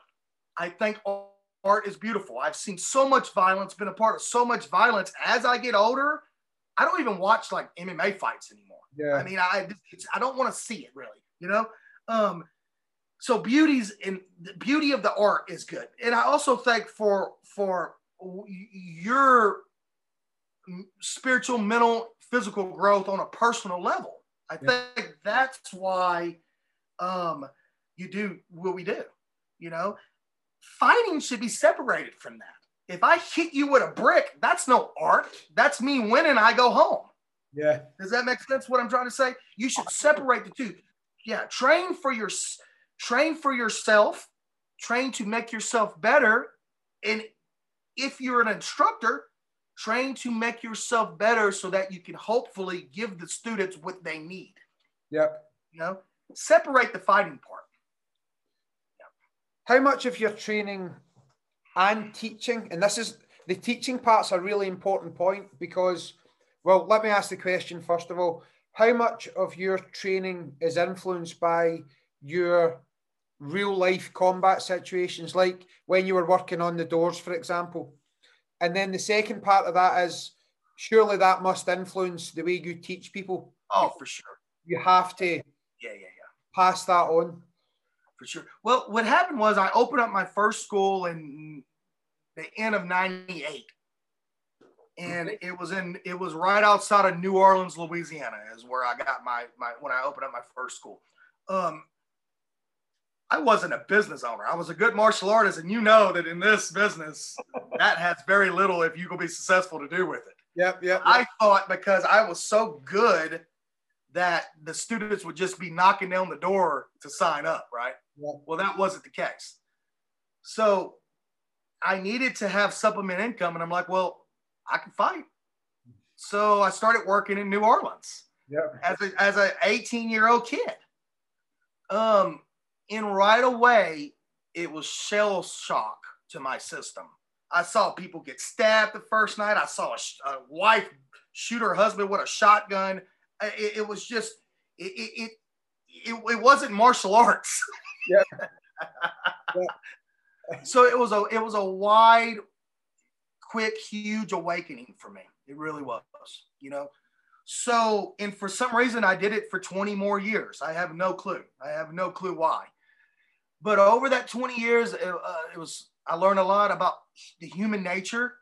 I think art is beautiful. I've seen so much violence, been a part of so much violence. As I get older, I don't even watch like M M A fights anymore. Yeah, I mean, I it's, I don't want to see it really. You know, um. So beauty's in the beauty of the art is good. And I also think for, for your spiritual, mental, physical growth on a personal level, I yeah. think that's why um, you do what we do, you know, fighting should be separated from that. If I hit you with a brick, that's no art. That's me winning. I go home. Yeah. Does that make sense? What I'm trying to say, you should separate the two. Yeah. Train for your, Train for yourself, train to make yourself better. And if you're an instructor, train to make yourself better so that you can hopefully give the students what they need. Yep. You know, separate the fighting part. Yep. How much of your training and teaching, and this is, the teaching part's a really important point because, well, let me ask the question first of all, how much of your training is influenced by your real life combat situations, like when you were working on the doors, for example? And then the second part of that is, surely that must influence the way you teach people. Oh, for sure. You have to yeah, yeah, yeah. pass that on. For sure. Well, what happened was I opened up my first school in the end of ninety-eight. And it was in it was right outside of New Orleans, Louisiana, is where I got my my when I opened up my first school. Um I wasn't a business owner. I was a good martial artist. And you know that in this business, that has very little, if you can be successful, to do with it. Yep, yep. I thought because I was so good that the students would just be knocking down the door to sign up, right? Yep. Well, that wasn't the case. So I needed to have supplement income. And I'm like, well, I can fight. So I started working in New Orleans yep. as a, as an eighteen-year-old kid. Um, and right away, it was shell shock to my system. I saw people get stabbed the first night. I saw a, a wife shoot her husband with a shotgun. It, it was just, it it, it it it wasn't martial arts. Yeah. Yeah. So it was a it was a wide, quick, huge awakening for me. It really was, you know. So, and for some reason, I did it for twenty more years. I have no clue. I have no clue why. But over that twenty years, it, uh, it was. I learned a lot about the human nature.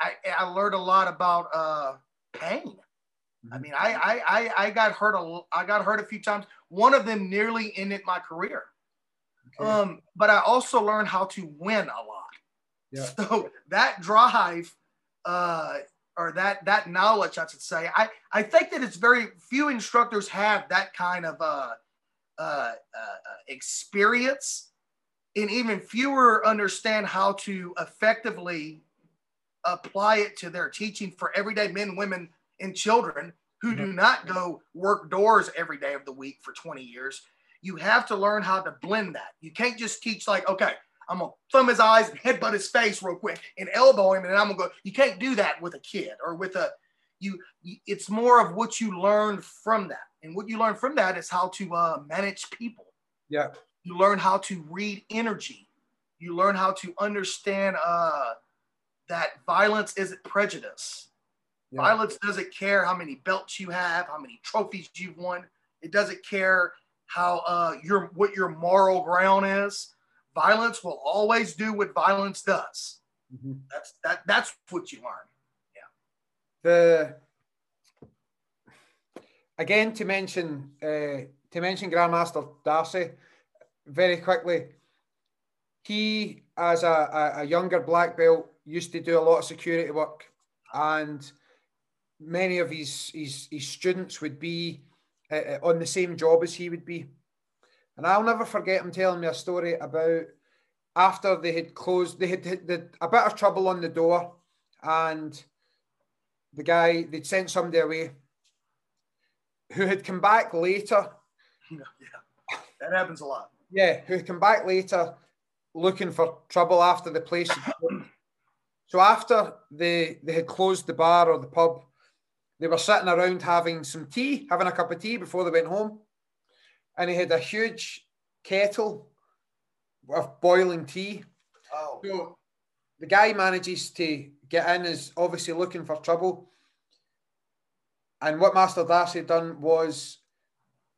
I, I learned a lot about uh, pain. Mm-hmm. I mean, I, I, I, I got hurt. A, I got hurt a few times. One of them nearly ended my career. Okay. Um, but I also learned how to win a lot. Yeah. So that drive uh, or that, that knowledge, I should say, I, I think that it's very few instructors have that kind of uh, uh, uh, experience. And even fewer understand how to effectively apply it to their teaching for everyday men, women, and children who do not go work doors every day of the week for twenty years. You have to learn how to blend that. You can't just teach like, okay, I'm going to thumb his eyes and headbutt his face real quick and elbow him and I'm going to go. You can't do that with a kid or with a, you, it's more of what you learn from that. And what you learn from that is how to uh, manage people. Yeah. You learn how to read energy. You learn how to understand uh, that violence isn't prejudice. Yeah. Violence doesn't care how many belts you have, how many trophies you've won. It doesn't care how uh, your what your moral ground is. Violence will always do what violence does. Mm-hmm. That's that. That's what you learn. Yeah. The again to mention uh, to mention Grandmaster Darcy. Very quickly, he, as a, a younger black belt, used to do a lot of security work, and many of his, his, his students would be uh, on the same job as he would be. And I'll never forget him telling me a story about after they had closed, they had, had, had a bit of trouble on the door, and the guy, they'd sent somebody away who had come back later. Yeah, yeah. That happens a lot. Yeah, who come back later looking for trouble after the place. So after they, they had closed the bar or the pub, they were sitting around having some tea, having a cup of tea before they went home. And he had a huge kettle of boiling tea. Oh. So the guy manages to get in, is obviously looking for trouble. And what Master Darcy done was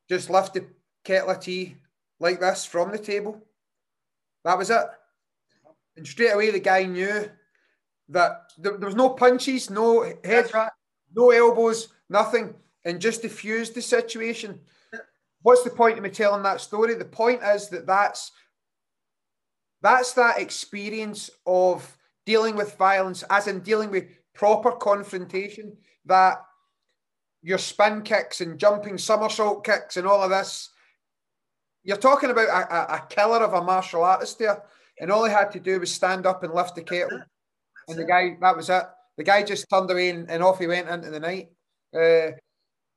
just lift the kettle of tea like this from the table. That was it. And straight away, the guy knew that there, there was no punches, no head, no elbows, nothing, and just diffused the situation. What's the point of me telling that story? The point is that that's, that's that experience of dealing with violence, as in dealing with proper confrontation, that your spin kicks and jumping somersault kicks and all of this. You're talking about a, a killer of a martial artist there, and all he had to do was stand up and lift the kettle. That's and the it. guy, that was it. The guy just turned away and, and off he went into the night. Uh,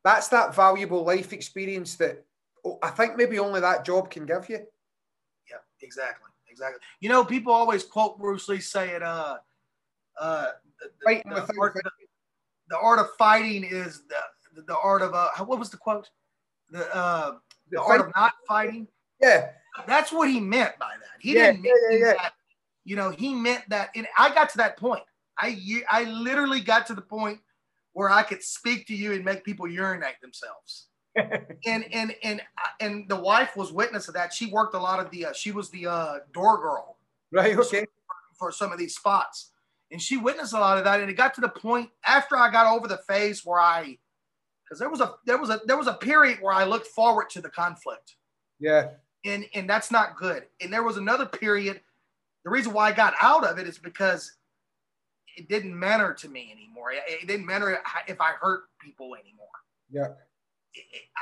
that's that valuable life experience that oh, I think maybe only that job can give you. Yeah, exactly, exactly. You know, people always quote Bruce Lee saying, uh, uh, the, Fighting the, the, art, the, the art of fighting is the, the art of, uh, what was the quote? The, uh, The art of not fighting. Yeah. That's what he meant by that. He yeah, didn't mean yeah, yeah, yeah. that. You know, he meant that. And I got to that point. I, I literally got to the point where I could speak to you and make people urinate themselves. and, and, and, and the wife was witness of that. She worked a lot of the, uh, she was the uh, door girl. Right. Okay. For, for some of these spots. And she witnessed a lot of that. And it got to the point after I got over the phase where I, because there was a there was a there was a period where I looked forward to the conflict. Yeah. and and that's not good. And there was another period. The reason why I got out of it is because it didn't matter to me anymore. It, it didn't matter if I hurt people anymore. Yeah.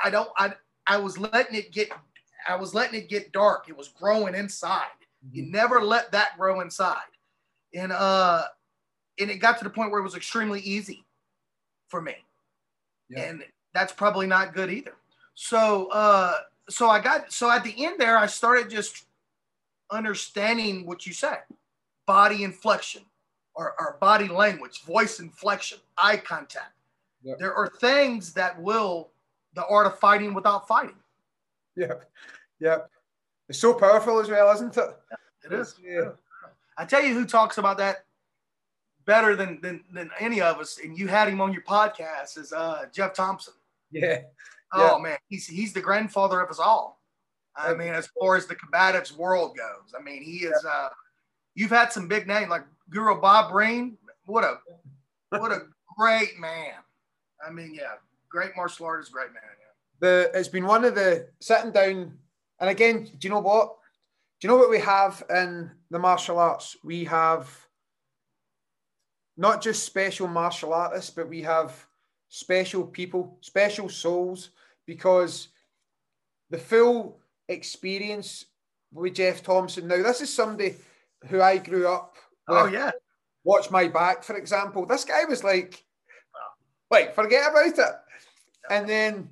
I don't, I, I was letting it get, I was letting it get dark. It was growing inside. Mm-hmm. You never let that grow inside. And, uh, and it got to the point where it was extremely easy for me. Yeah. And that's probably not good either. So, uh, so I got, so at the end there, I started just understanding what you said, body inflection or, or body language, voice inflection, eye contact. Yeah. There are things that will, the art of fighting without fighting. Yep. Yep. It's so powerful as well, isn't it? It is. Yeah. I tell you who talks about that better than, than, than any of us, and you had him on your podcast, is uh, Geoff Thompson. Yeah. Oh, yeah. Man. He's, he's the grandfather of us all. I yeah. mean, as far as the combatives world goes, I mean, he is, yeah. uh, you've had some big names like Guru Bob Breen. What a, what a great man. I mean, yeah. Great martial artist, great man. Yeah. The it's been one of the sitting down, and again, do you know what? Do you know what we have in the martial arts? We have not just special martial artists, but we have special people, special souls, because the full experience with Geoff Thompson. Now, this is somebody who I grew up with. Oh yeah. Watch my back, for example. This guy was like, like, forget about it. And then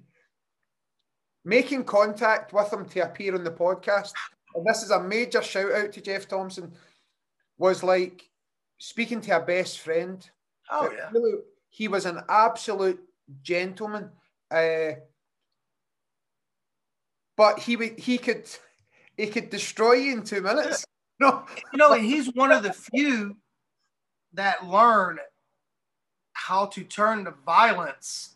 making contact with him to appear on the podcast, and this is a major shout out to Geoff Thompson, was like speaking to a best friend. Oh, it yeah. Really, he was an absolute gentleman. Uh, but he would, he could, he could destroy you in two minutes. No, you know, and he's one of the few that learn how to turn the violence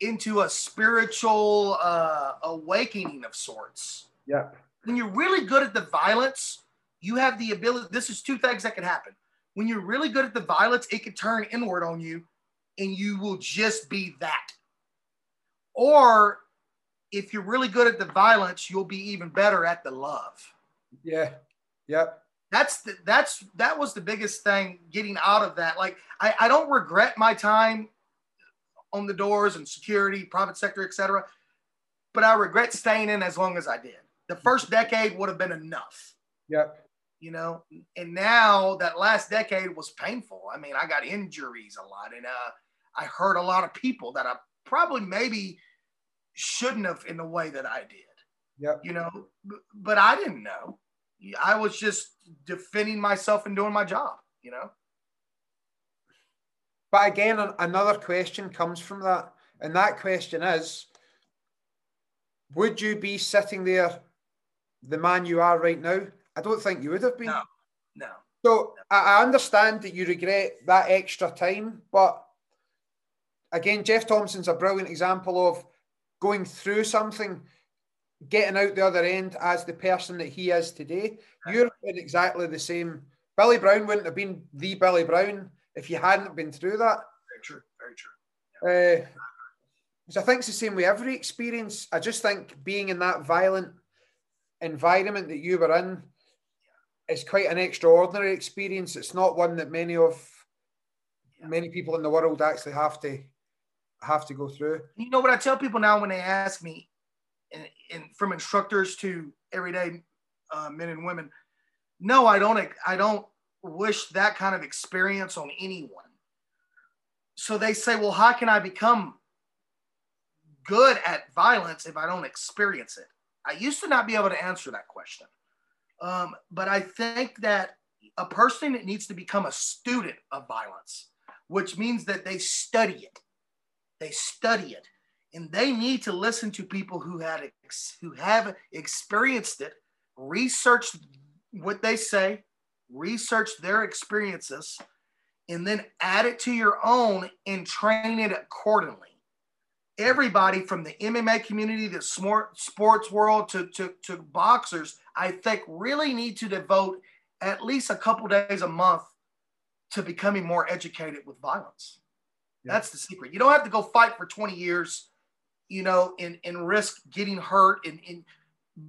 into a spiritual uh, awakening of sorts. Yeah. When you're really good at the violence, you have the ability. This is two things that can happen. When you're really good at the violence, it can turn inward on you, and you will just be that. Or if you're really good at the violence, you'll be even better at the love. Yeah. Yeah. That's the, that's that was the biggest thing getting out of that. Like I, I don't regret my time on the doors and security, private sector, et cetera. But I regret staying in as long as I did. The first decade would have been enough. Yep. You know, and now that last decade was painful. I mean, I got injuries a lot, and uh, I hurt a lot of people that I probably maybe shouldn't have in the way that I did. Yep. You know, but I didn't know. I was just defending myself and doing my job, you know. But again, another question comes from that. And that question is, would you be sitting there, the man you are right now? I don't think you would have been. No, no. So no. I understand that you regret that extra time. But again, Geoff Thompson's a brilliant example of going through something, getting out the other end as the person that he is today. You're in exactly the same. Billy Brown wouldn't have been the Billy Brown if you hadn't been through that. Very true, very true. Yeah. Uh, so I think it's the same with every experience. I just think being in that violent environment that you were in is quite an extraordinary experience. It's not one that many of yeah. many people in the world actually have to have to go through. You know what I tell people now when they ask me, And, and from instructors to everyday uh, men and women, no, I don't. I don't wish that kind of experience on anyone. So they say, well, how can I become good at violence if I don't experience it? I used to not be able to answer that question, um, but I think that a person that needs to become a student of violence, which means that they study it. They study it. And they need to listen to people who had ex- who have experienced it, research what they say, research their experiences, and then add it to your own and train it accordingly. Everybody from the M M A community, the smart sports world, to, to, to boxers, I think really need to devote at least a couple days a month to becoming more educated with violence. Yeah. That's the secret. You don't have to go fight for twenty years. You know, and, and risk getting hurt and, and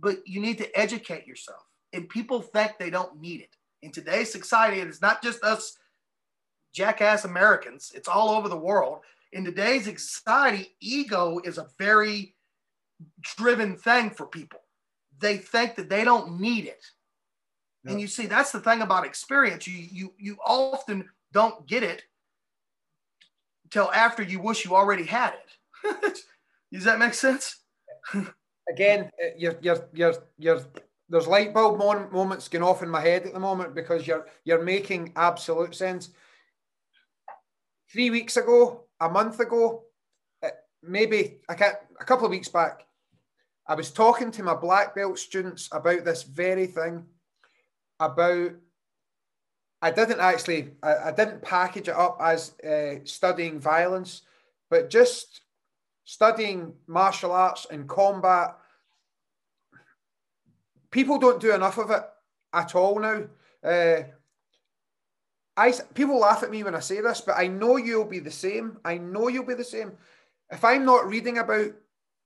but you need to educate yourself. And people think they don't need it. In today's society, it's not just us jackass Americans. It's all over the world. In today's society, ego is a very driven thing for people. They think that they don't need it. Yep. And you see, that's the thing about experience. You, you, you often don't get it till after you wish you already had it. Does that make sense? Again, you're, you're, you're, you're, there's light bulb moments going off in my head at the moment because you're, you're making absolute sense. Three weeks ago, a month ago, maybe I can't, a couple of weeks back, I was talking to my black belt students about this very thing. About, I didn't actually, I, I didn't package it up as uh, studying violence, but just studying martial arts and combat. People don't do enough of it at all now. Uh, I, people laugh at me when I say this, but I know you'll be the same. I know you'll be the same. If I'm not reading about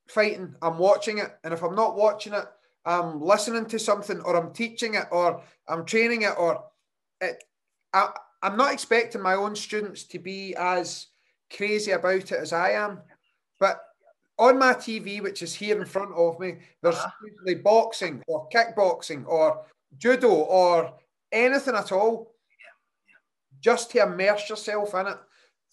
fighting, I'm watching it. And if I'm not watching it, I'm listening to something, or I'm teaching it, or I'm training it, or it, I, I'm not expecting my own students to be as crazy about it as I am. But on my T V, which is here in front of me, there's uh-huh. usually boxing or kickboxing or judo or anything at all. Just to immerse yourself in it.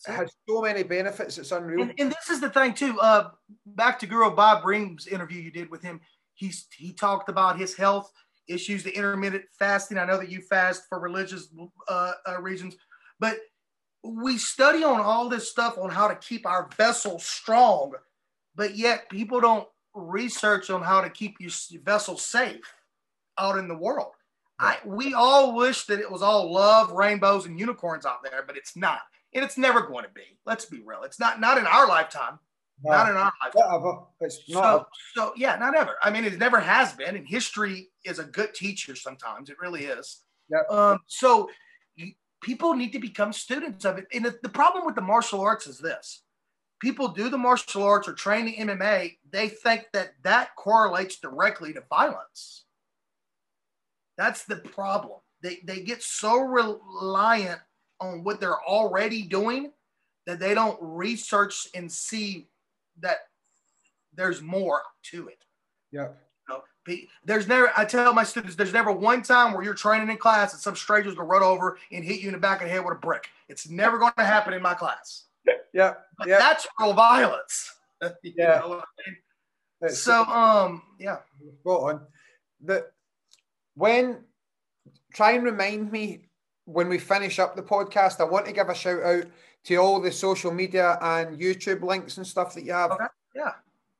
It has so many benefits. It's unreal. And, and this is the thing too. Uh, back to Guru Bob Breen's interview you did with him. He's, he talked about his health issues, the intermittent fasting. I know that you fast for religious uh, uh, reasons, but we study on all this stuff on how to keep our vessels strong, but yet people don't research on how to keep your vessel safe out in the world. I, we all wish that it was all love, rainbows, and unicorns out there, but it's not. And it's never going to be. Let's be real. It's not, not in our lifetime. No, not in our lifetime. It's not. So, so, yeah, not ever. I mean, it never has been. And history is a good teacher sometimes. It really is. Yep. Um, so you, people need to become students of it. And the, the problem with the martial arts is this. People do the martial arts or train the M M A. They think that that correlates directly to violence. That's the problem. They, they get so reliant on what they're already doing that they don't research and see that there's more to it. Yeah. You know, there's never, I tell my students, there's never one time where you're training in class and some stranger's gonna run over and hit you in the back of the head with a brick. It's never going to happen in my class. Yeah. Yeah. But yeah. That's real violence. Yeah. You know what I mean? That's so, um, yeah. Go on. The, when, try and remind me, when we finish up the podcast, I want to give a shout out to all the social media and YouTube links and stuff that you have. Okay. Yeah.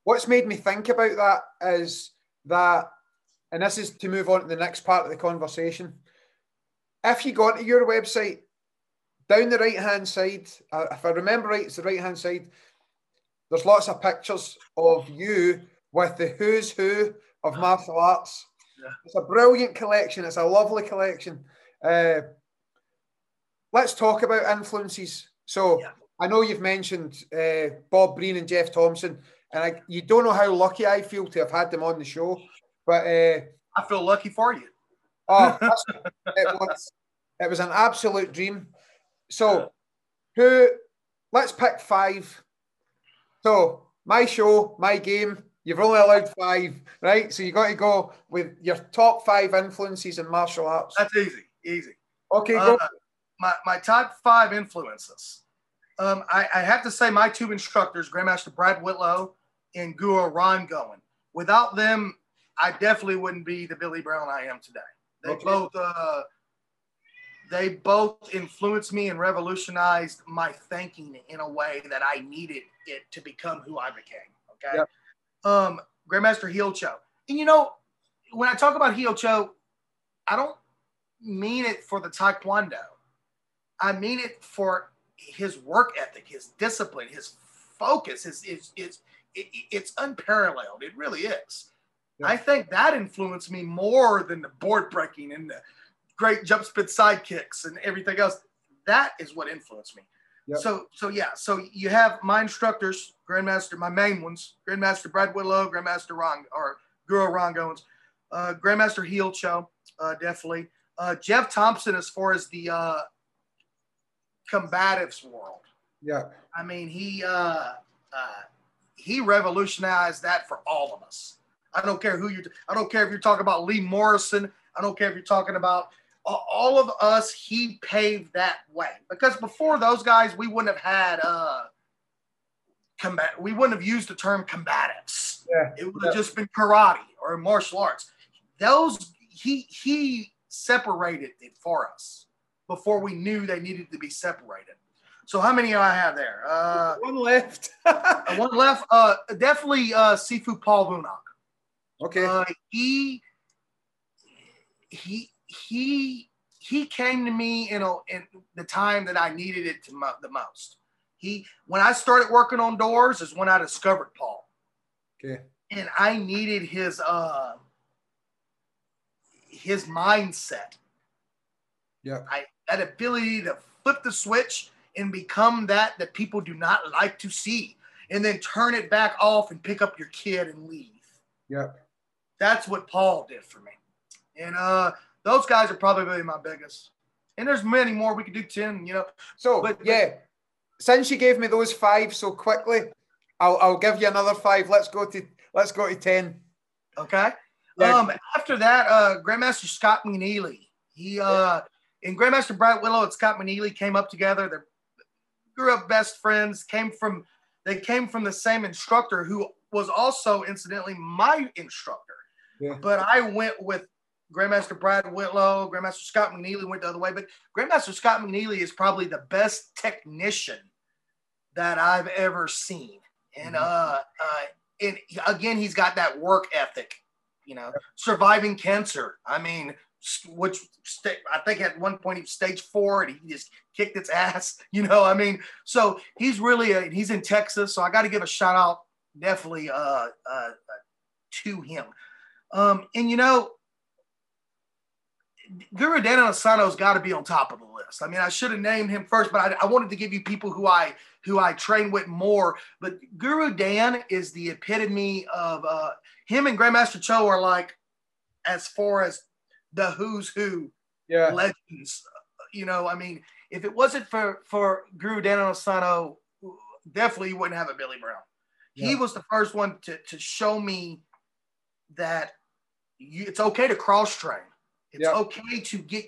What's made me think about that is that, and this is to move on to the next part of the conversation. If you go to your website, down the right-hand side, uh, if I remember right, it's the right-hand side, there's lots of pictures of you with the who's who of martial arts. Yeah. It's a brilliant collection. It's a lovely collection. Uh, Let's talk about influences. So yeah. I know you've mentioned uh, Bob Breen and Geoff Thompson, and I, you don't know how lucky I feel to have had them on the show. But uh, I feel lucky for you. Oh, it was it was an absolute dream. So who? Let's pick five. So my show, my game. You've only allowed five, right? So you got to go with your top five influences in martial arts. That's easy, easy. Okay, go. Uh, My, my top five influences. Um, I, I have to say my two instructors, Grandmaster Brad Whitlow and Guru Ron Goen. Without them, I definitely wouldn't be the Billy Brown I am today. They okay. both uh, they both influenced me and revolutionized my thinking in a way that I needed it to become who I became. Okay, yep. um, Grandmaster Hee Il Cho. And you know, when I talk about Hee Il Cho, I don't mean it for the Taekwondo. I mean it for his work ethic, his discipline, his focus. His, his, his, his, it's unparalleled. It really is. Yeah. I think that influenced me more than the board breaking and the great jump spit side kicks and everything else. That is what influenced me. Yeah. So, so yeah. So you have my instructors, Grandmaster, my main ones, Grandmaster Brad Whitlow, Grandmaster Ron, or Guru Ron Goen, uh, Grandmaster Hee Il Cho, uh, definitely. Uh, Geoff Thompson as far as the uh, combatives world. Yeah. I mean, he, uh, uh, he revolutionized that for all of us. I don't care who you, I don't care if you're talking about Lee Morrison. I don't care if you're talking about uh, all of us. He paved that way, because before those guys, we wouldn't have had uh, combat. We wouldn't have used the term combatives. Yeah. It would have yeah. just been karate or martial arts. Those he, he separated it for us before we knew they needed to be separated. So how many do I have there? Uh, one left. one left. Uh, definitely uh, Sifu Paul Vunak. Okay. Uh, he he he he came to me, you know, in the time that I needed it to mo the most. He when I started working on doors is when I discovered Paul. Okay. And I needed his uh his mindset. Yeah. I that ability to flip the switch and become that that people do not like to see, and then turn it back off and pick up your kid and leave. Yep. That's what Paul did for me. And uh, those guys are probably really my biggest. And there's many more. We could do ten, you know. So, but, yeah, since you gave me those five so quickly, I'll, I'll give you another five. Let's go to, let's go to ten. Okay. Yeah. Um, after that, uh, Grandmaster Scott McNeely. He uh, and Grandmaster Brad Whitlow and Scott McNeely came up together. They're grew up best friends, came from, they came from the same instructor who was also incidentally my instructor. Yeah. But I went with Grandmaster Brad Whitlow, Grandmaster Scott McNeely went the other way, but Grandmaster Scott McNeely is probably the best technician that I've ever seen. And, mm-hmm. uh, uh, and again, he's got that work ethic, you know, yeah. surviving cancer. I mean, which I think at one point he was stage four and he just kicked its ass, you know, I mean, so he's really, a, he's in Texas. So I got to give a shout out definitely uh, uh, to him. Um, and, you know, Guru Dan Inosanto's got to be on top of the list. I mean, I should have named him first, but I, I wanted to give you people who I, who I train with more, but Guru Dan is the epitome of uh, him and Grandmaster Cho are like, as far as the who's who yeah. legends, you know, I mean, if it wasn't for, for Guru Dan Inosanto, definitely wouldn't have a Billy Brown. Yeah. He was the first one to, to show me that you, it's okay to cross train. It's yeah. okay to get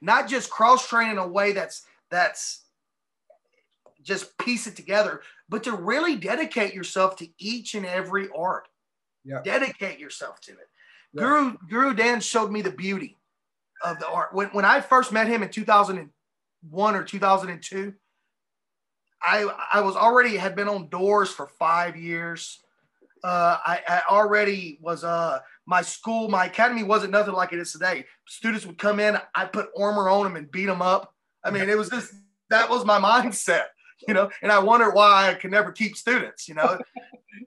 not just cross train in a way that's that's just piece it together, but to really dedicate yourself to each and every art. Yeah. Dedicate yourself to it. Yeah. Guru Guru Dan showed me the beauty of the art. When when I first met him in two thousand one or two thousand two. I, I was already had been on doors for five years. Uh, I, I already was uh, my school, my academy wasn't nothing like it is today. Students would come in, I put armor on them and beat them up. I mean, it was just that was my mindset, you know. And I wondered why I could never keep students, you know.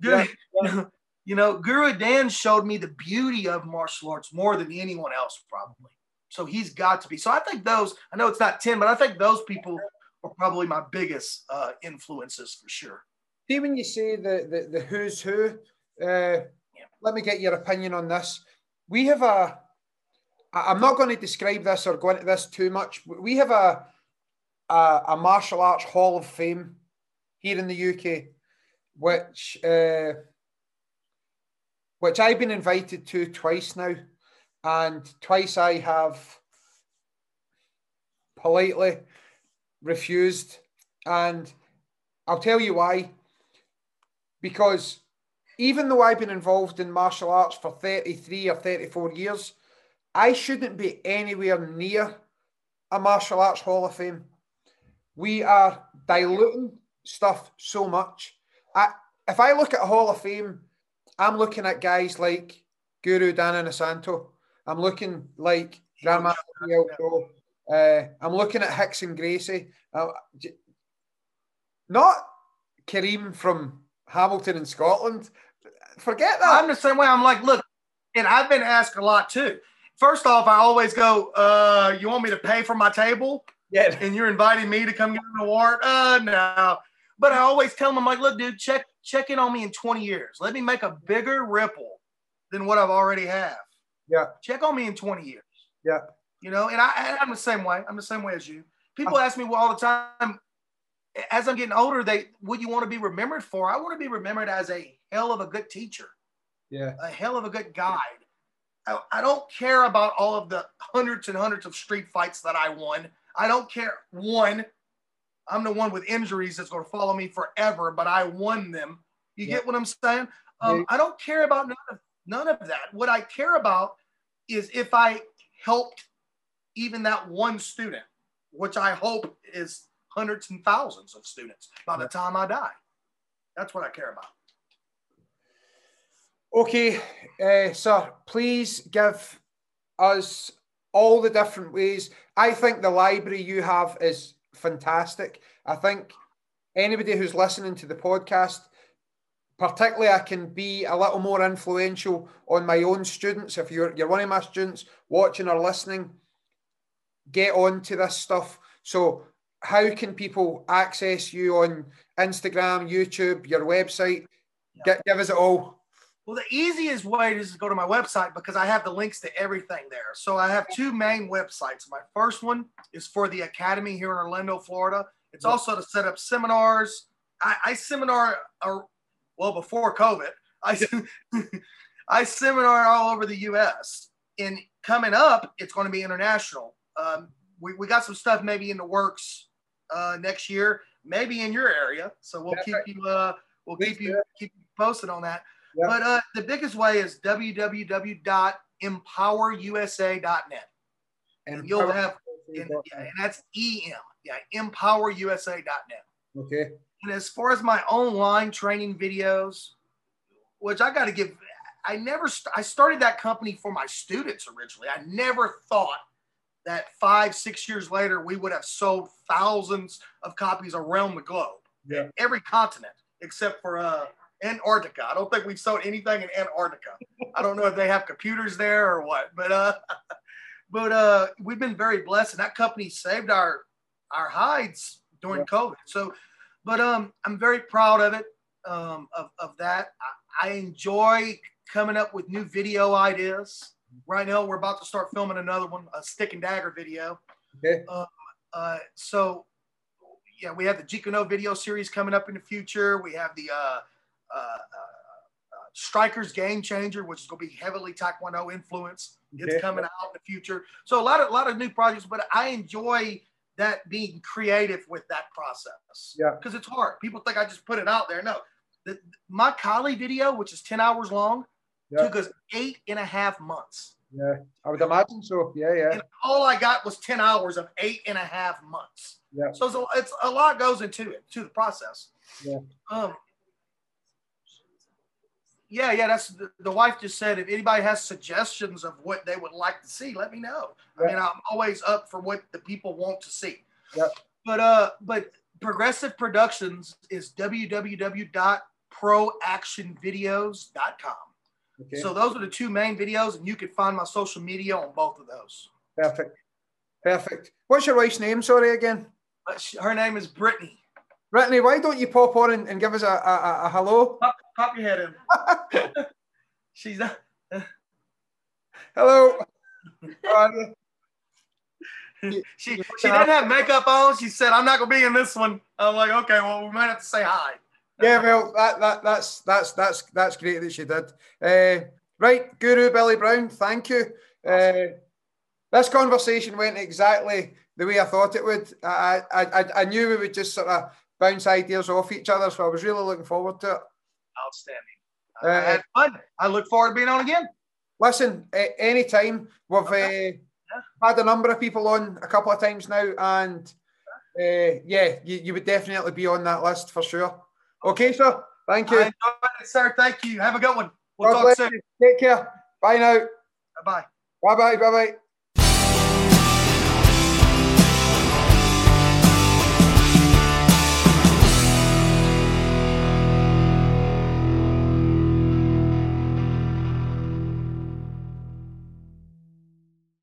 yeah, yeah. You know, Guru Dan showed me the beauty of martial arts more than anyone else, probably. So he's got to be. So I think those. I know it's not ten, but I think those people. Or probably my biggest uh, influences for sure. See, when you say the the, the who's who, uh, yeah. let me get your opinion on this. We have a, I'm not going to describe this or go into this too much. We have a a, a martial arts hall of fame here in the U K, which uh, which I've been invited to twice now, and twice I have politely refused, and I'll tell you why. Because even though I've been involved in martial arts for thirty-three or thirty-four years, I shouldn't be anywhere near a martial arts hall of fame. We are diluting stuff so much. I, if I look at a hall of fame, I'm looking at guys like Guru Dan Inosanto. I'm looking like Grandmaster Hee Il Cho. Uh, I'm looking at Hicks and Gracie, uh, not Kareem from Hamilton in Scotland. Forget that. I'm the same way. I'm like, look, and I've been asked a lot too. First off, I always go, uh, you want me to pay for my table? Yeah. And you're inviting me to come get an award? Uh, no. But I always tell them, I'm like, look, dude, check, check in on me in twenty years. Let me make a bigger ripple than what I've already have. Yeah. Check on me in twenty years. Yeah. You know, and I, and I'm the same way. I'm the same way as you. People ask me all the time, as I'm getting older, they, what you want to be remembered for? I want to be remembered as a hell of a good teacher. Yeah. A hell of a good guide. I, I don't care about all of the hundreds and hundreds of street fights that I won. I don't care. One, I'm the one with injuries that's going to follow me forever, but I won them. You yeah. get what I'm saying? Um, yeah. I don't care about none of, none of that. What I care about is if I helped even that one student, which I hope is hundreds and thousands of students by the time I die. That's what I care about. Okay, uh, sir, please give us all the different ways. I think the library you have is fantastic. I think anybody who's listening to the podcast, particularly I can be a little more influential on my own students. If you're, you're one of my students watching or listening, get on to this stuff. So how can people access you on Instagram, YouTube, your website? Yeah. Get, give us it all. Well, the easiest way is to go to my website because I have the links to everything there. So I have two main websites. My first one is for the academy here in Orlando, Florida. It's yeah. also to set up seminars. I, I seminar, uh, well, before COVID, I, I seminar all over the U S And coming up, it's going to be international. Um, we, we got some stuff maybe in the works uh, next year, maybe in your area. So we'll keep you, uh, we'll keep you, keep you posted on that. Yep. But uh, the biggest way is w w w dot empower u s a dot net. And, and you'll have, and, yeah, and that's E M, yeah, empower u s a dot net. Okay. And as far as my online training videos, which I got to give, I never, st I started that company for my students originally. I never thought that five, six years later, we would have sold thousands of copies around the globe, yeah. every continent, except for uh, Antarctica. I don't think we've sold anything in Antarctica. I don't know if they have computers there or what, but uh, but uh, we've been very blessed, and that company saved our our hides during yeah. COVID. So, but um, I'm very proud of it, um, of of that. I, I enjoy coming up with new video ideas. Right now, we're about to start filming another one, a stick and dagger video. Okay. Uh, uh, so, yeah, we have the Jeet Kune Do video series coming up in the future. We have the uh, uh, uh, Strikers Game Changer, which is going to be heavily Taekwondo influenced. Okay. It's coming out in the future. So a lot of a lot of new projects, but I enjoy that being creative with that process. Yeah. Because it's hard. People think I just put it out there. No, the, my Kali video, which is ten hours long. Yeah. Took us eight and a half months. Yeah, I would imagine so. Yeah, yeah. And all I got was ten hours of eight and a half months. Yeah. So it's a, it's a lot goes into it, to the process. Yeah. Um. Yeah, yeah. That's the, the wife just said, if anybody has suggestions of what they would like to see, let me know. Yeah. I mean, I'm always up for what the people want to see. Yeah. But uh, but Progressive Productions is w w w dot pro action videos dot com. Okay. So those are the two main videos, and you can find my social media on both of those. Perfect. Perfect. What's your wife's name? Sorry, again. Her name is Brittany. Brittany, why don't you pop on and, and give us a, a, a hello? Pop, pop your head in. She's not. Hello. she she didn't have makeup on. She said, I'm not going to be in this one. I'm like, okay, well, we might have to say hi. Yeah, well, that, that that's that's that's that's great that she did. Uh, right, Guru Billy Brown, thank you. Uh, this conversation went exactly the way I thought it would. I I I knew we would just sort of bounce ideas off each other, so I was really looking forward to it. Outstanding. I uh, had fun. I look forward to being on again. Listen, uh, any time. We've okay. uh, yeah. had a number of people on a couple of times now, and uh, yeah, you, you would definitely be on that list for sure. Okay, sir. Thank you. I enjoyed it, sir. Thank you. Have a good one. We'll God talk soon. You. Take care. Bye now. Bye-bye. Bye-bye. Bye-bye.